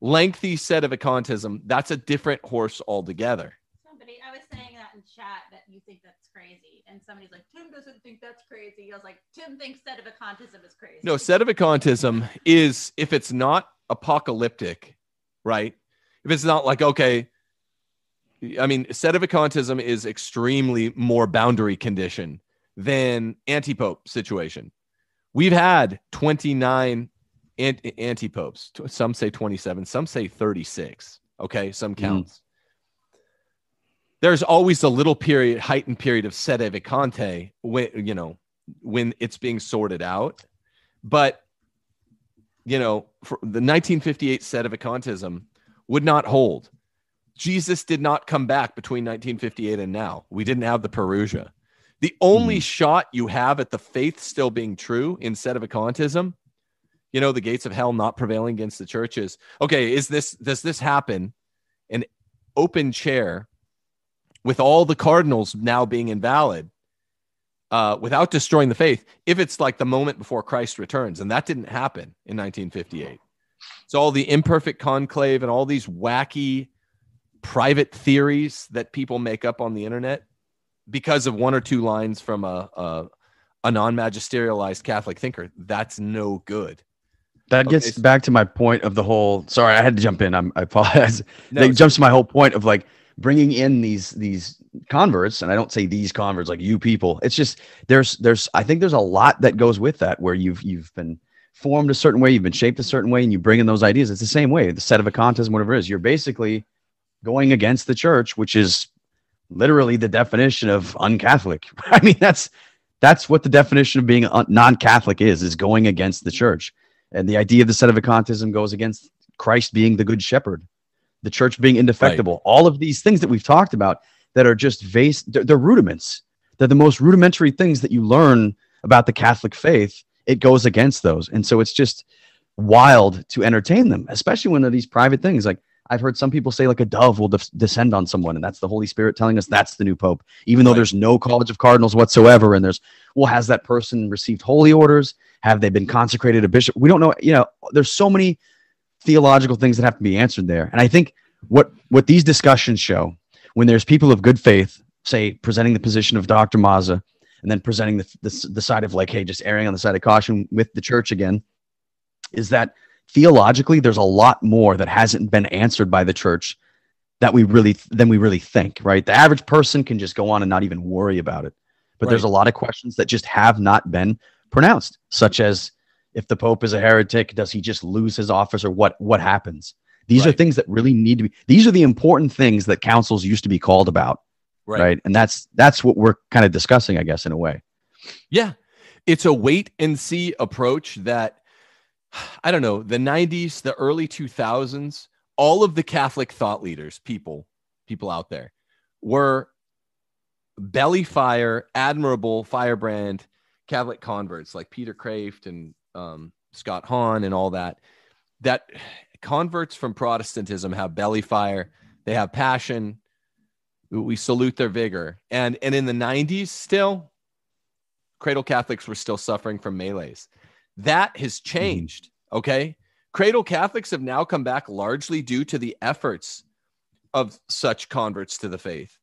Lengthy set of econtism. That's a different horse altogether. Somebody, I was saying that in chat, that you think that's crazy. And somebody's like, Tim doesn't think that's crazy. I was like, Tim thinks sedevacantism is crazy. No, sedevacantism is, if it's not apocalyptic, right? If it's not like, okay, I mean, sedevacantism is extremely more boundary condition than anti-pope situation. We've had 29 anti-popes. Some say 27, some say 36. Okay, some counts. There's always a little period, heightened period of sede vacante when, you know, when it's being sorted out. But, you know, for the 1958 sede vacantism would not hold. Jesus did not come back between 1958 and now. We didn't have the parousia. The only shot you have at the faith still being true in sede vacantism, you know, the gates of hell not prevailing against the churches. Okay, is this, does this happen? An open chair with all the cardinals now being invalid, without destroying the faith, if it's like the moment before Christ returns. And that didn't happen in 1958. So all the imperfect conclave and all these wacky private theories that people make up on the internet because of one or two lines from a non-magisterialized Catholic thinker, that's no good. That gets back to my point of the whole, sorry, I had to jump in. I apologize. No, it jumps to my whole point of like bringing in these converts. And I don't say these converts, like you people, it's just, there's, I think there's a lot that goes with that where you've been formed a certain way, you've been shaped a certain way, and you bring in those ideas. It's the same way, the sedevacantism, whatever it is, you're basically going against the church, which is literally the definition of un-Catholic. I mean, that's what the definition of being non-Catholic is going against the church. And the idea of the sedevacantism goes against Christ being the good shepherd, the church being indefectible. Right. All of these things that we've talked about that are just they're rudiments. They're the most rudimentary things that you learn about the Catholic faith. It goes against those. And so it's just wild to entertain them, especially when they're these private things. Like I've heard some people say like a dove will descend on someone, and that's the Holy Spirit telling us that's the new pope, even though there's no college of cardinals whatsoever. And there's, well, has that person received holy orders? Have they been consecrated a bishop? We don't know. You know, there's so many theological things that have to be answered there. And I think what these discussions show, when there's people of good faith, say, presenting the position of Dr. Mazza, and then presenting the side of like, hey, just erring on the side of caution with the church again, is that theologically, there's a lot more that hasn't been answered by the church that we really think, right? The average person can just go on and not even worry about it. But there's a lot of questions that just have not been pronounced, such as if the Pope is a heretic, does he just lose his office, or what happens? These are things that really need to be, these are the important things that councils used to be called about. Right. And that's what we're kind of discussing, I guess, in a way. Yeah. It's a wait and see approach that, I don't know, the 90s, the early 2000s, all of the Catholic thought leaders, people out there, were belly fire, admirable, firebrand Catholic converts like Peter Kraft and Scott Hahn and all that. That converts from Protestantism have belly fire, they have passion. We salute their vigor. And in the 90s still, cradle Catholics were still suffering from melees. That has changed, okay? Cradle Catholics have now come back largely due to the efforts of such converts to the faith.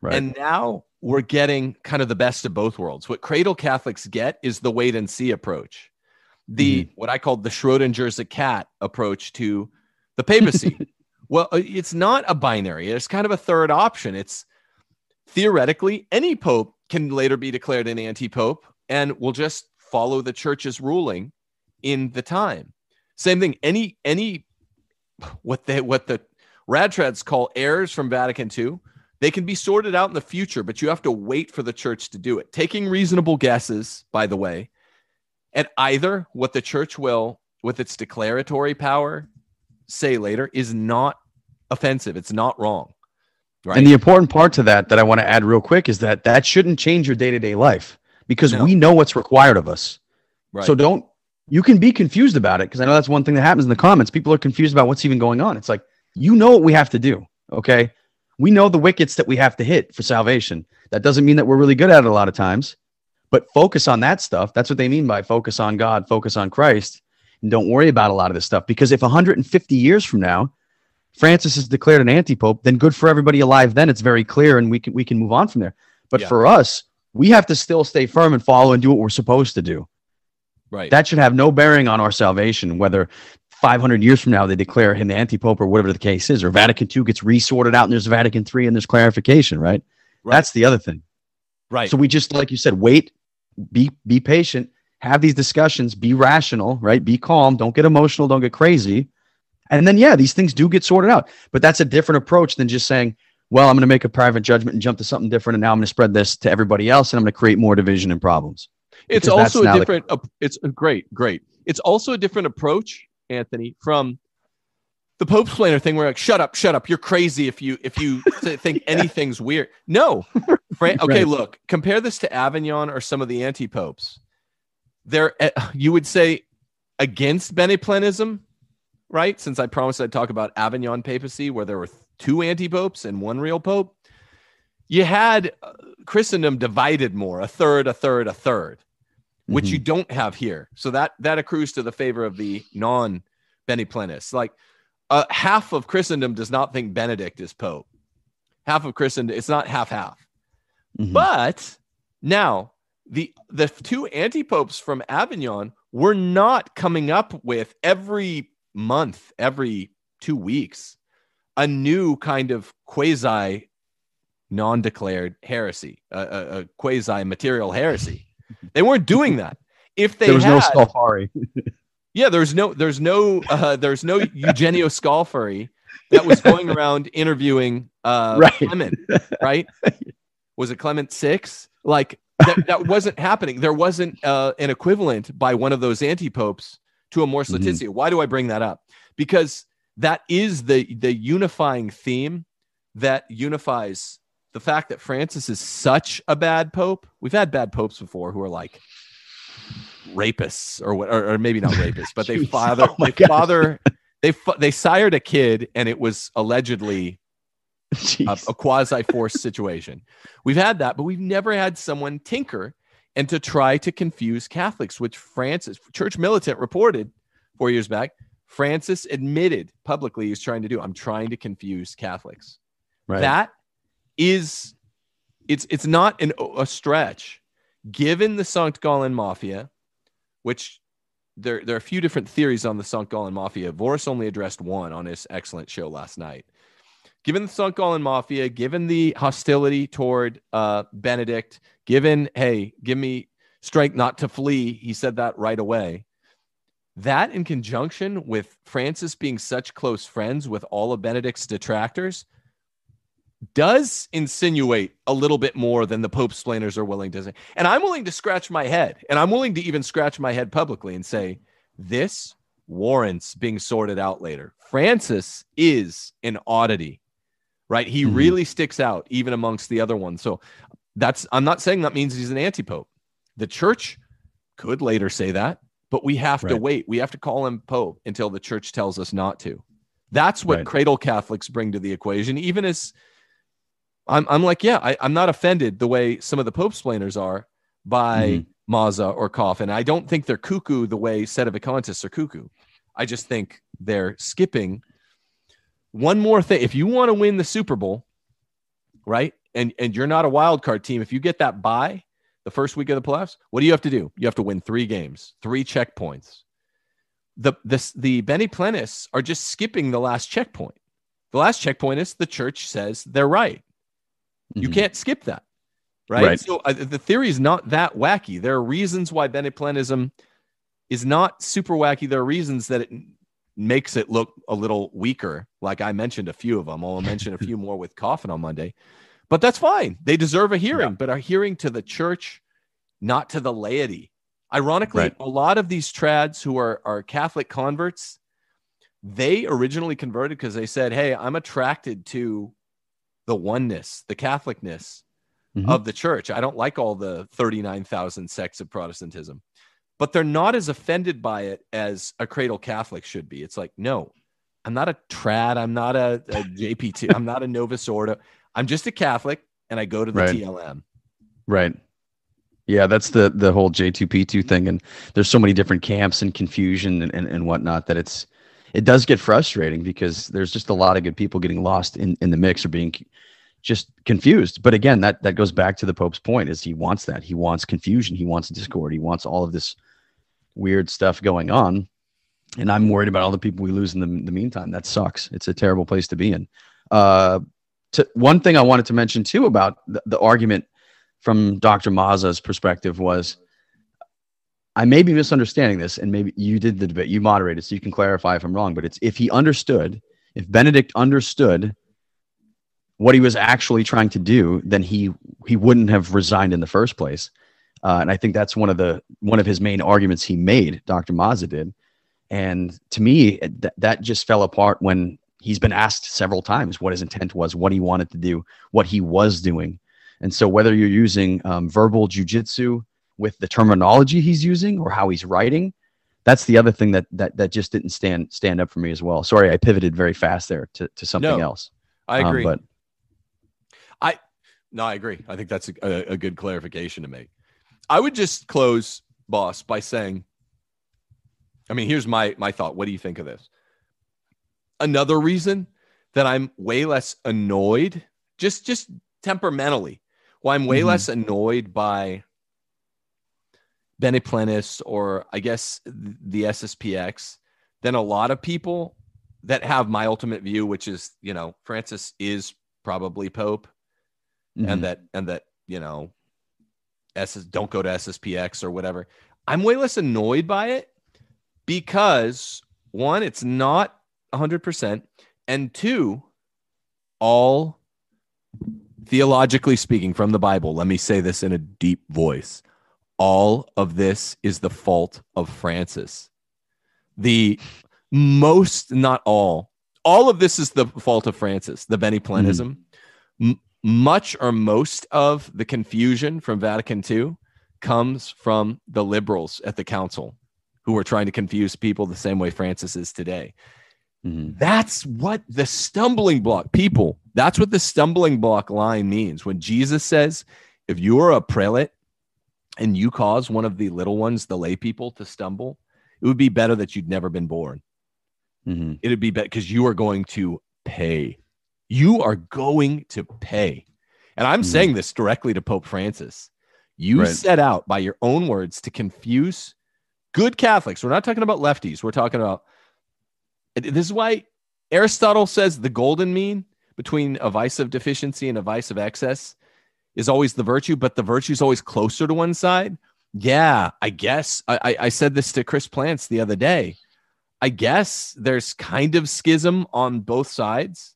Right. And now we're getting kind of the best of both worlds. What cradle Catholics get is the wait and see approach. The what I call the Schrodinger's a cat approach to the papacy. Well, it's not a binary. It's kind of a third option. It's theoretically any pope can later be declared an anti-pope and will just follow the church's ruling in the time. Same thing. Any what the Radtrads call errors from Vatican II, they can be sorted out in the future, but you have to wait for the church to do it. Taking reasonable guesses, by the way, at either what the church will with its declaratory power say later is not offensive. It's not wrong. Right? And the important part to that I want to add real quick is that shouldn't change your day-to-day life. Because we know what's required of us. Right. So you can be confused about it, because I know that's one thing that happens in the comments. People are confused about what's even going on. It's like, you know what we have to do, okay? We know the wickets that we have to hit for salvation. That doesn't mean that we're really good at it a lot of times, but focus on that stuff. That's what they mean by focus on God, focus on Christ, and don't worry about a lot of this stuff. Because if 150 years from now, Francis is declared an anti-pope, then good for everybody alive then. It's very clear, and we can move on from there. But for us, we have to still stay firm and follow and do what we're supposed to do. Right. That should have no bearing on our salvation, whether 500 years from now they declare him the anti-pope or whatever the case is, or Vatican II gets resorted out and there's Vatican III and there's clarification, right? That's the other thing. Right. So we just, like you said, wait, be patient, have these discussions, be rational, right? Be calm, don't get emotional, don't get crazy. And then, yeah, these things do get sorted out. But that's a different approach than just saying, well, I'm going to make a private judgment and jump to something different, and now I'm going to spread this to everybody else, and I'm going to create more division and problems. It's also a different It's great. It's also a different approach, Anthony, from the Pope's planner thing where like, shut up. You're crazy if you think anything's weird. No. Right? Okay, look, compare this to Avignon or some of the anti-popes. They're, you would say, against Beneplenism, right? Since I promised I'd talk about Avignon papacy, where there were two anti-popes and one real pope. You had Christendom divided more, a third, which you don't have here. So that accrues to the favor of the non-Beneplenists. Like half of Christendom does not think Benedict is pope. Half of Christendom, it's not half-half. Mm-hmm. But now the two anti-popes from Avignon were not coming up with every month, every 2 weeks, a new kind of quasi non-declared heresy, a quasi-material heresy. They weren't doing that. If they there was no Scalfari. Yeah, there's no Eugenio Scalfari that was going around interviewing Clement, right? Was it Clement VI? Like that wasn't happening. There wasn't an equivalent by one of those anti-popes to Amoris Laetitia. Why do I bring that up? Because that is the unifying theme that unifies the fact that Francis is such a bad pope. We've had bad popes before who are like rapists or maybe not rapists, but they they sired a kid and it was allegedly a quasi-forced situation. We've had that, but we've never had someone tinker and to try to confuse Catholics, which Francis, Church Militant reported 4 years back, Francis admitted publicly he's trying to do. I'm trying to confuse Catholics. Right. That is, it's not a stretch, given the St. Gallen Mafia, which there are a few different theories on the St. Gallen Mafia. Voris only addressed one on his excellent show last night. Given the St. Gallen Mafia, given the hostility toward Benedict, given, hey, give me strength not to flee. He said that right away. That in conjunction with Francis being such close friends with all of Benedict's detractors does insinuate a little bit more than the Pope's splainers are willing to say. And I'm willing to scratch my head, and I'm willing to even scratch my head publicly and say, this warrants being sorted out later. Francis is an oddity, right? He really sticks out even amongst the other ones. So I'm not saying that means he's an anti-Pope. The church could later say that. But we have to wait. We have to call him Pope until the church tells us not to. That's what cradle Catholics bring to the equation. Even as I'm like, I'm not offended the way some of the Pope-splainers are by Mazza or Coffin. I don't think they're cuckoo the way Sedevacantists are cuckoo. I just think they're skipping one more thing. If you want to win the Super Bowl, right, and you're not a wild card team, if you get that bye, the first week of the playoffs, what do you have to do? You have to win 3 games, 3 checkpoints. The Beneplenists are just skipping the last checkpoint. The last checkpoint is the church says they're right. You can't skip that, right? So the theory is not that wacky. There are reasons why Beneplenism is not super wacky. There are reasons that it makes it look a little weaker. Like I mentioned a few of them. I'll mention a few more with Coffin on Monday. But that's fine. They deserve a hearing, but a hearing to the church, not to the laity. Ironically, a lot of these trads who are Catholic converts, they originally converted because they said, hey, I'm attracted to the oneness, the Catholicness of the church. I don't like all the 39,000 sects of Protestantism. But they're not as offended by it as a cradle Catholic should be. It's like, no, I'm not a trad. I'm not a JPT. I'm not a Novus Ordo. I'm just a Catholic, and I go to the TLM. Right. Yeah, that's the whole J2P2 thing, and there's so many different camps and confusion and whatnot that it does get frustrating because there's just a lot of good people getting lost in the mix or being just confused. But again, that goes back to the Pope's point, is he wants that. He wants confusion. He wants discord. He wants all of this weird stuff going on. And I'm worried about all the people we lose in the meantime. That sucks. It's a terrible place to be in. One thing I wanted to mention too about the argument from Dr. Mazza's perspective was, I may be misunderstanding this, and maybe you did the debate, you moderated, so you can clarify if I'm wrong, but it's if Benedict understood what he was actually trying to do, then he wouldn't have resigned in the first place. And I think that's one of his main arguments he made, Dr. Mazza did. And to me, that just fell apart when he's been asked several times what his intent was, what he wanted to do, what he was doing. And so whether you're using verbal jujitsu with the terminology he's using or how he's writing, that's the other thing that just didn't stand up for me as well. Sorry, I pivoted very fast there to something else. I agree. I agree. I think that's a good clarification to make. I would just close, boss, by saying, I mean, here's my thought. What do you think of this? Another reason that I'm way less annoyed, just temperamentally, why I'm way less annoyed by Bene Plenis, or I guess the SSPX, than a lot of people that have my ultimate view, which is, Francis is probably Pope, and that, don't go to SSPX or whatever. I'm way less annoyed by it because, one, it's not 100%, and two, all theologically speaking from the Bible, let me say this in a deep voice, all of this is the fault of Francis. All of this is the fault of Francis, the Bene Plenism. Much or most of the confusion from Vatican II comes from the liberals at the council who were trying to confuse people the same way Francis is today. That's what the stumbling block, people, that's what the stumbling block line means. When Jesus says, if you are a prelate and you cause one of the little ones, the lay people, to stumble, it would be better that you'd never been born. It would be better because you are going to pay. You are going to pay. And I'm saying this directly to Pope Francis. You set out by your own words to confuse good Catholics. We're not talking about lefties. We're talking about, this is why Aristotle says the golden mean between a vice of deficiency and a vice of excess is always the virtue, but the virtue is always closer to one side. Yeah, I guess. I said this to Chris Plants the other day. I guess there's kind of schism on both sides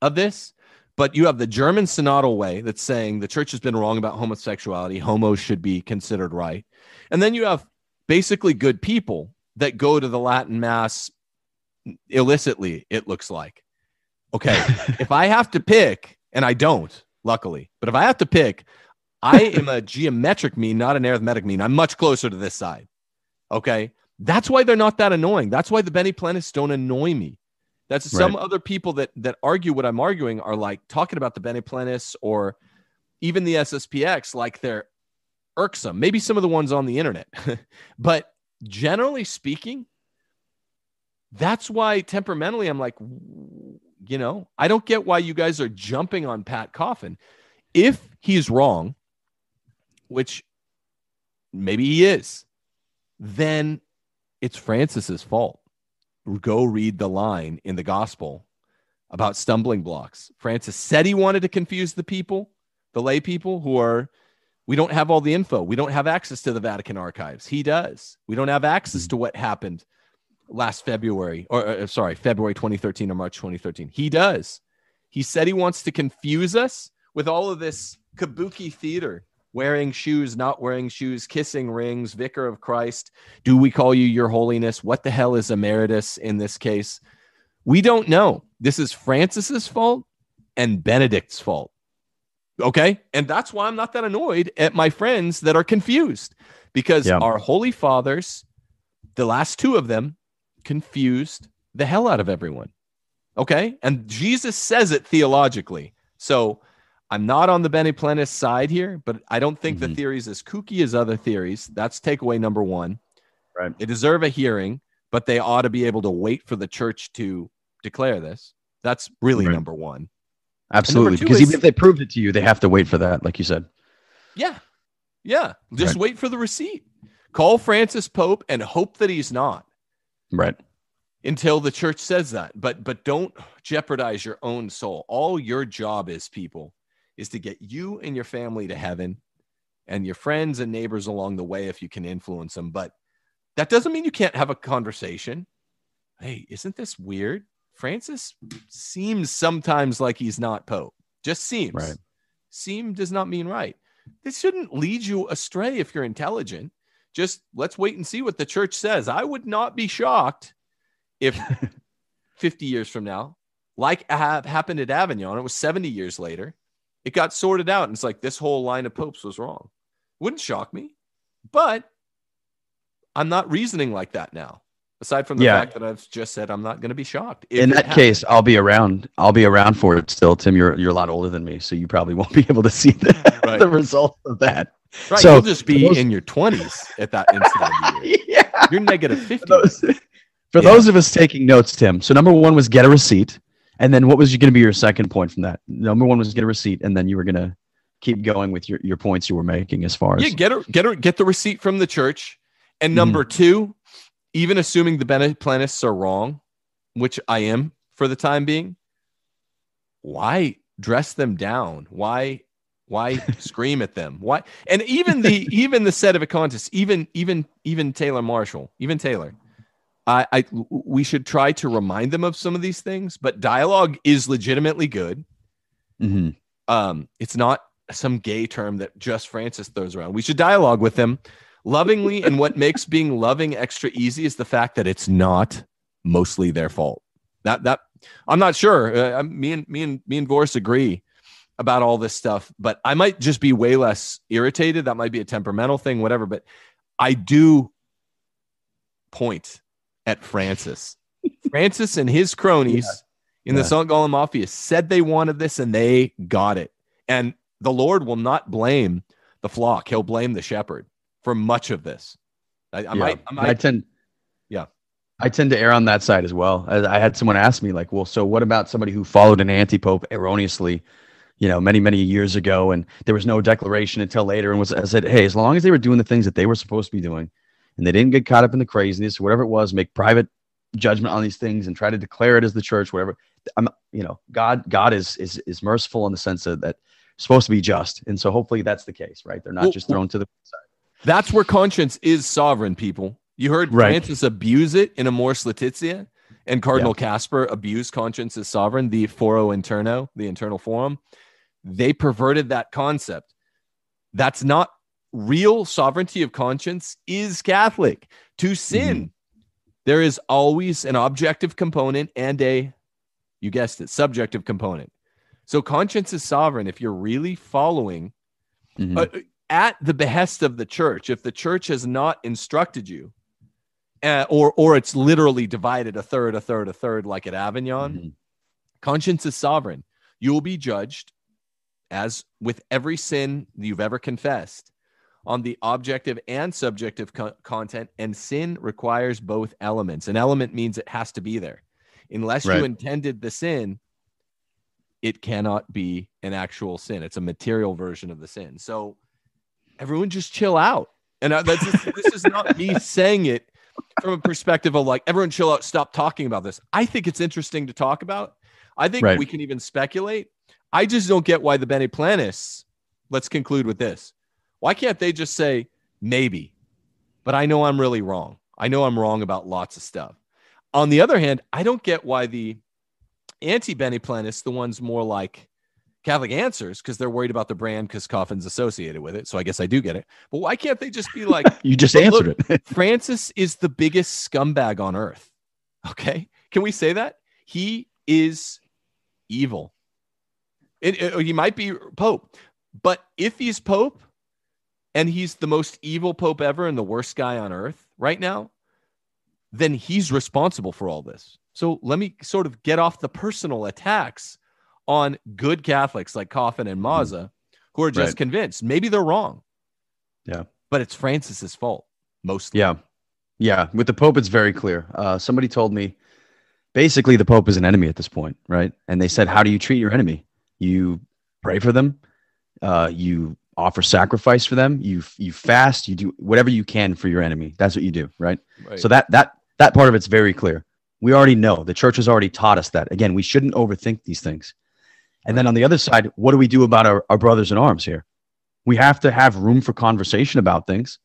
of this, but you have the German synodal way that's saying the church has been wrong about homosexuality. Homos should be considered right. And then you have basically good people that go to the Latin Mass illicitly, it looks like. Okay, if I have to pick, and I don't, luckily, but if I have to pick, I am a geometric mean, not an arithmetic mean. I'm much closer to this side. Okay. That's why they're not that annoying. That's why the Bene Plenis don't annoy me. That's some other people that argue what I'm arguing are like talking about the Bene Plenis or even the SSPX like they're irksome. Maybe some of the ones on the internet, but generally speaking, that's why temperamentally I'm like, I don't get why you guys are jumping on Pat Coffin. If he's wrong, which maybe he is, then it's Francis's fault. Go read the line in the gospel about stumbling blocks. Francis said he wanted to confuse the people, the lay people we don't have all the info. We don't have access to the Vatican archives. He does. We don't have access to what happened last February, February 2013 or March 2013. He does. He said he wants to confuse us with all of this kabuki theater, wearing shoes, not wearing shoes, kissing rings, Vicar of Christ, do we call you Your Holiness? What the hell is emeritus in this case? We don't know. This is Francis's fault and Benedict's fault. Okay? And that's why I'm not that annoyed at my friends that are confused, because our Holy Fathers, the last two of them, confused the hell out of everyone. Okay? And Jesus says it theologically. So I'm not on the Bene Plenis side here, but I don't think the theory is as kooky as other theories. That's takeaway number one. Right. They deserve a hearing, but they ought to be able to wait for the church to declare this. That's really number one. Absolutely. Because even if they proved it to you, they have to wait for that, like you said. Yeah. Yeah. Just wait for the receipt. Call Francis Pope and hope that he's not. Right. Until the church says that. But don't jeopardize your own soul. All your job is, people, is to get you and your family to heaven and your friends and neighbors along the way if you can influence them. But that doesn't mean you can't have a conversation. Hey, isn't this weird? Francis seems sometimes like he's not Pope. Just seems. Right. Seem does not mean right. This shouldn't lead you astray if you're intelligent. Just let's wait and see what the church says. I would not be shocked if 50 years from now, like happened at Avignon, it was 70 years later, it got sorted out. And it's like this whole line of popes was wrong. Wouldn't shock me. But I'm not reasoning like that now. Aside from the fact that I've just said I'm not going to be shocked. In that case, I'll be around. I'll be around for it still, Tim. You're a lot older than me, so you probably won't be able to see the result of that. Right, so you'll just be in your 20s at that instant. Yeah. You're negative 50. For those of us taking notes, Tim, so number one was get a receipt. And then what was going to be your second point from that? Number one was get a receipt, and then you were going to keep going with your points you were making as far as... Yeah, get the receipt from the church. And number two... Even assuming the Benedictinists are wrong, which I am for the time being, why dress them down? Why scream at them? Why? And even the set of a contest, even Taylor Marshall, even Taylor, we should try to remind them of some of these things. But dialogue is legitimately good. Mm-hmm. It's not some gay term that just Francis throws around. We should dialogue with them. Lovingly, and what makes being loving extra easy is the fact that it's not mostly their fault. That I'm not sure. Me and Voris agree about all this stuff, but I might just be way less irritated. That might be a temperamental thing, whatever. But I do point at Francis. Francis and his cronies in the St. Gallen Mafia said they wanted this, and they got it. And the Lord will not blame the flock; He'll blame the shepherd for much of this. I tend to err on that side as well. I had someone ask me, like, well, so what about somebody who followed an anti-pope erroneously, many, many years ago, and there was no declaration until later? And I said, hey, as long as they were doing the things that they were supposed to be doing, and they didn't get caught up in the craziness, whatever it was, make private judgment on these things and try to declare it as the church, whatever. God is merciful in the sense that that's supposed to be just. And so hopefully that's the case, right? They're not just thrown to the side. That's where conscience is sovereign, people. You heard Francis abuse it in Amoris Laetitia, and Cardinal Casper abused conscience as sovereign, the foro interno, the internal forum. They perverted that concept. That's not real sovereignty of conscience is Catholic. To sin, there is always an objective component and a, you guessed it, subjective component. So conscience is sovereign if you're really following... at the behest of the church, if the church has not instructed you, or it's literally divided a third, like at Avignon, conscience is sovereign. You will be judged, as with every sin you've ever confessed, on the objective and subjective content, and sin requires both elements. An element means it has to be there. Unless you intended the sin, it cannot be an actual sin. It's a material version of the sin. So everyone just chill out. And this is not me saying it from a perspective of like, everyone chill out, stop talking about this. I think it's interesting to talk about. I think we can even speculate. I just don't get why the Bene Planists, let's conclude with this. Why can't they just say, maybe, but I know I'm really wrong. I know I'm wrong about lots of stuff. On the other hand, I don't get why the anti-Bene Planists, the ones more like Catholic Answers, because they're worried about the brand because Coffin's associated with it. So I guess I do get it. But why can't they just be like... you just answered it. Francis is the biggest scumbag on earth. Okay? Can we say that? He is evil. He might be Pope. But if he's Pope, and he's the most evil Pope ever and the worst guy on earth right now, then he's responsible for all this. So let me sort of get off the personal attacks on good Catholics like Coffin and Mazza, who are just convinced. Maybe they're wrong. Yeah. But it's Francis's fault, mostly. Yeah. Yeah. With the Pope, it's very clear. Somebody told me, basically, the Pope is an enemy at this point, right? And they said, how do you treat your enemy? you pray for them, you offer sacrifice for them, you fast, you do whatever you can for your enemy. That's what you do, right? Right. So that part of it's very clear. We already know. The church has already taught us that. Again, we shouldn't overthink these things. And then on the other side, what do we do about our brothers in arms here? We have to have room for conversation about things,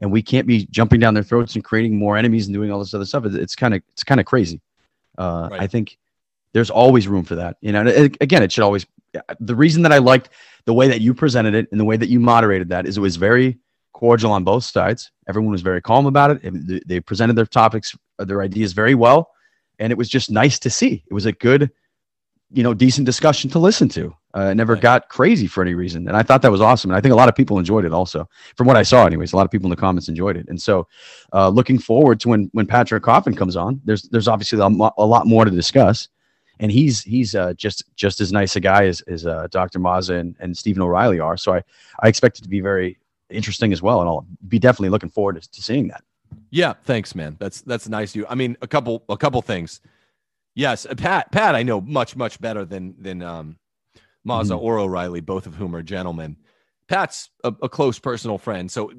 and we can't be jumping down their throats and creating more enemies and doing all this other stuff. It's kind of crazy. Right. I think there's always room for that. You know, and again, it should always. The reason that I liked the way that you presented it and the way that you moderated that is it was very cordial on both sides. Everyone was very calm about it. They presented their topics, their ideas very well, and it was just nice to see. It was a good, decent discussion to listen to. It never got crazy for any reason, and I thought that was awesome. And I think a lot of people enjoyed it also, from what I saw anyways. A lot of people in the comments enjoyed it. And so looking forward to when Patrick Coffin comes on, there's obviously a lot more to discuss. And he's just as nice a guy as Dr. Mazza and Stephen O'Reilly are. So I expect it to be very interesting as well. And I'll be definitely looking forward to seeing that. Yeah. Thanks, man. That's nice of you. I mean, a couple things. Yes. Pat, I know much better than Mazza or O'Reilly, both of whom are gentlemen. Pat's a close personal friend. So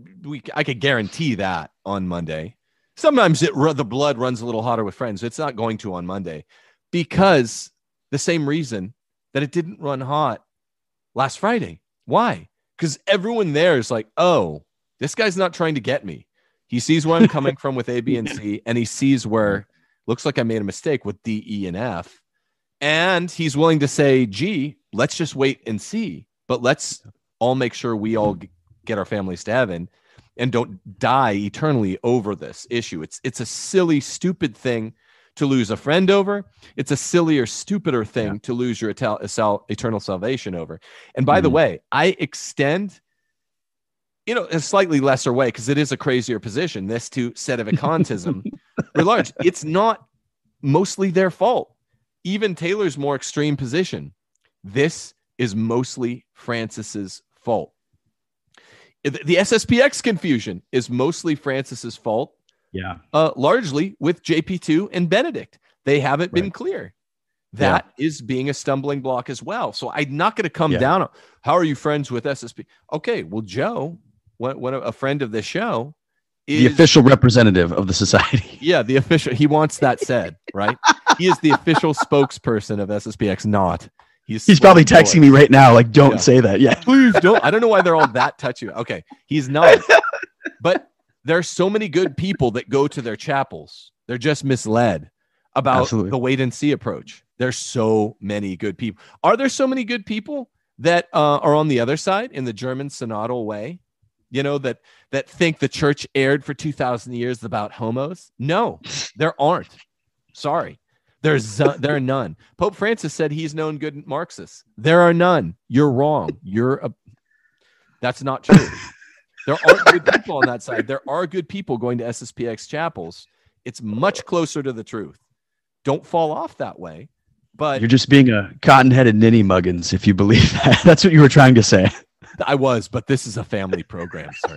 I could guarantee that on Monday. Sometimes the blood runs a little hotter with friends. It's not going to on Monday. Because the same reason that it didn't run hot last Friday. Why? Because everyone there is like, oh, this guy's not trying to get me. He sees where I'm coming from with A, B, and C, and he sees where looks like I made a mistake with D, E, and F. And he's willing to say, gee, let's just wait and see. But let's all make sure we all get our families to heaven and don't die eternally over this issue. It's a silly, stupid thing to lose a friend over. It's a sillier, stupider thing to lose your eternal salvation over. And by the way, I extend, a slightly lesser way, because it is a crazier position, this to sedevacantism. By large, it's not mostly their fault. Even Taylor's more extreme position. This is mostly Francis's fault. The SSPX confusion is mostly Francis's fault. Yeah. Largely with JP2 and Benedict. They haven't been clear. That is being a stumbling block as well. So I'm not going to come down on, how are you friends with SSP? Okay, well, Joe, what a friend of the show is the official representative of the society. Yeah, the official. He wants that said, right? He is the official spokesperson of SSPX, not. He's probably texting me right now, like, don't say that. Yeah. Please don't. I don't know why they're all that touchy. Okay, he's not. But there are so many good people that go to their chapels. They're just misled about the wait and see approach. There's so many good people. Are there so many good people that are on the other side in the German synodal way? That think the church erred for 2,000 years about homos? No, there aren't. Sorry. There are none. Pope Francis said he's known good Marxists. There are none. You're wrong. That's not true. There aren't good people on that side. There are good people going to SSPX chapels. It's much closer to the truth. Don't fall off that way. But you're just being a cotton-headed ninny muggins if you believe that. That's what you were trying to say. I was, but this is a family program, sir.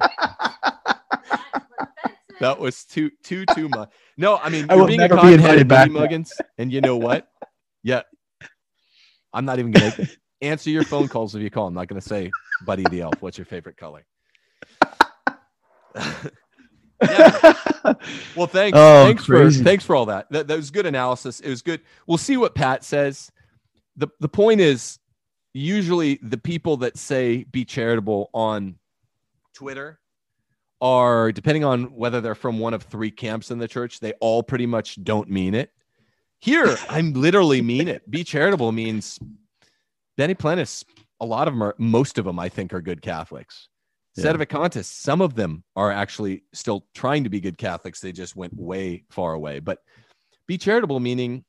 That was too much. No, I mean, you're being a cotton-headed ninny muggins, and you know what? Yeah. I'm not even going to answer your phone calls if you call. I'm not going to say, Buddy the Elf, what's your favorite color? Yeah. Well, thanks. Oh, thanks for all that. That was good analysis. It was good. We'll see what Pat says. The point is, usually the people that say be charitable on Twitter are, depending on whether they're from one of three camps in the church, they all pretty much don't mean it. Here, I'm literally mean it. Be charitable means Benny Plenis. A lot of them are. Most of them, I think, are good Catholics. Instead of a contest, some of them are actually still trying to be good Catholics. They just went way far away. But be charitable, meaning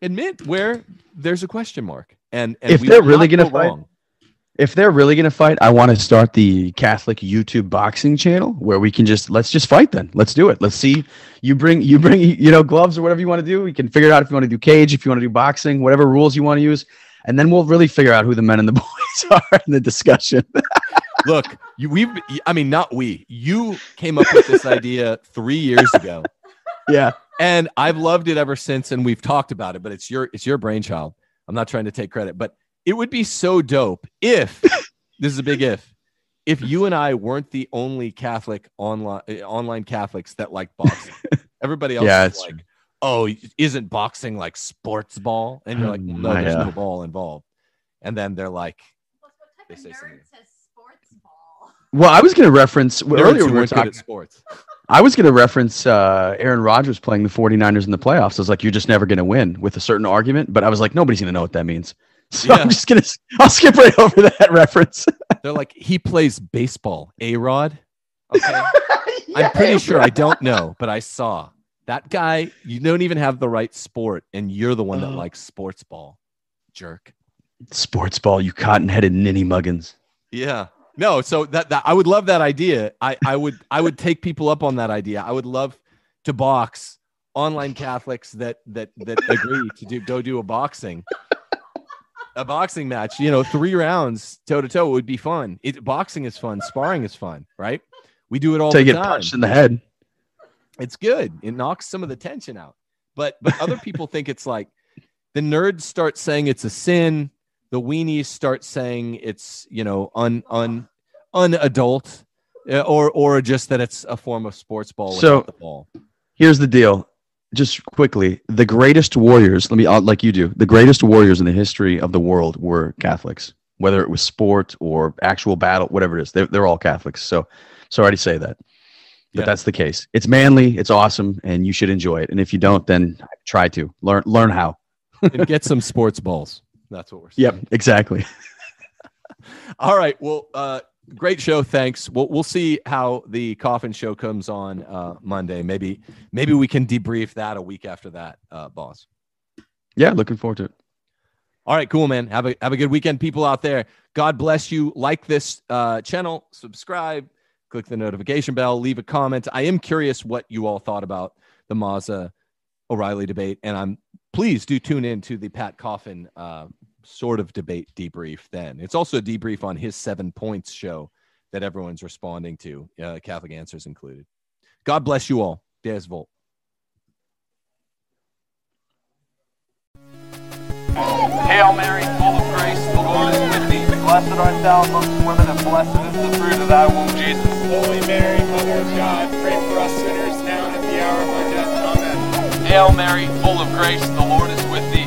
admit where there's a question mark. And if they're really going to fight, I want to start the Catholic YouTube boxing channel where we can let's just fight then. Let's do it. Let's see. You bring gloves or whatever you want to do. We can figure it out if you want to do cage, if you want to do boxing, whatever rules you want to use. And then we'll really figure out who the men and the boys are in the discussion. Look, you came up with this idea 3 years ago. Yeah. And I've loved it ever since. And we've talked about it, but it's your brainchild. I'm not trying to take credit, but It would be so dope if, this is a big if you and I weren't the only Catholic online Catholics that like boxing. Everybody else is like, true. Oh, isn't boxing like sports ball? And you're like, no, there's no ball involved. And then they're like, they say something. Well, I was going to reference earlier. I was going to reference Aaron Rodgers playing the 49ers in the playoffs. I was like, you're just never going to win with a certain argument. But I was like, nobody's going to know what that means. So yeah. I'll skip right over that reference. They're like, he plays baseball. A-Rod. Okay. Yeah, I'm pretty sure. I don't know, but I saw that guy. You don't even have the right sport. And you're the one that likes sports ball. Jerk. Sports ball. You cotton-headed ninny muggins. Yeah. No, so that I would love that idea. I would take people up on that idea. I would love to box online Catholics that agree to do a boxing match. You know, 3 rounds toe to toe would be fun. Boxing is fun, sparring is fun, right? We do it all the time. Get punched in the head. It's good. It knocks some of the tension out. But other people think it's like the nerds start saying it's a sin. The weenies start saying it's, you know, unadult or just that it's a form of sports ball. So the ball. Here's the deal. Just quickly, the greatest warriors, the greatest warriors in the history of the world were Catholics, whether it was sport or actual battle, whatever it is. They're all Catholics. So sorry to say that, but that's the case. It's manly. It's awesome. And you should enjoy it. And if you don't, then try to learn how. And get some sports balls. That's what we're saying. Yep, exactly. All right. Well, great show. Thanks. We'll see how the Coffin show comes on Monday. Maybe we can debrief that a week after that, boss. Yeah, looking forward to it. All right, cool, man. Have a good weekend, people out there. God bless you. Like this channel, subscribe, click the notification bell, leave a comment. I am curious what you all thought about the Mazza O'Reilly debate, and please do tune in to the Pat Coffin sort of debate debrief then. It's also a debrief on his 7 points show that everyone's responding to, Catholic Answers included. God bless you all. Des Volt. Hail Mary, full of grace, the Lord is with thee. Blessed art thou amongst women, and blessed is the fruit of thy womb, Jesus. Holy Mary, Mother of God, pray for us sinners now and at the hour of our death. Hail Mary, full of grace, the Lord is with thee.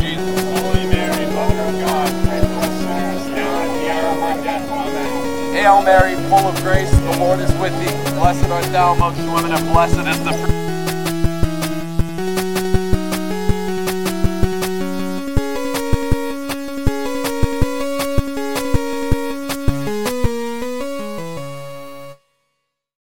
Jesus. Hail Mary, full of grace, the Lord is with thee. Blessed art thou amongst women, and blessed is the fruit.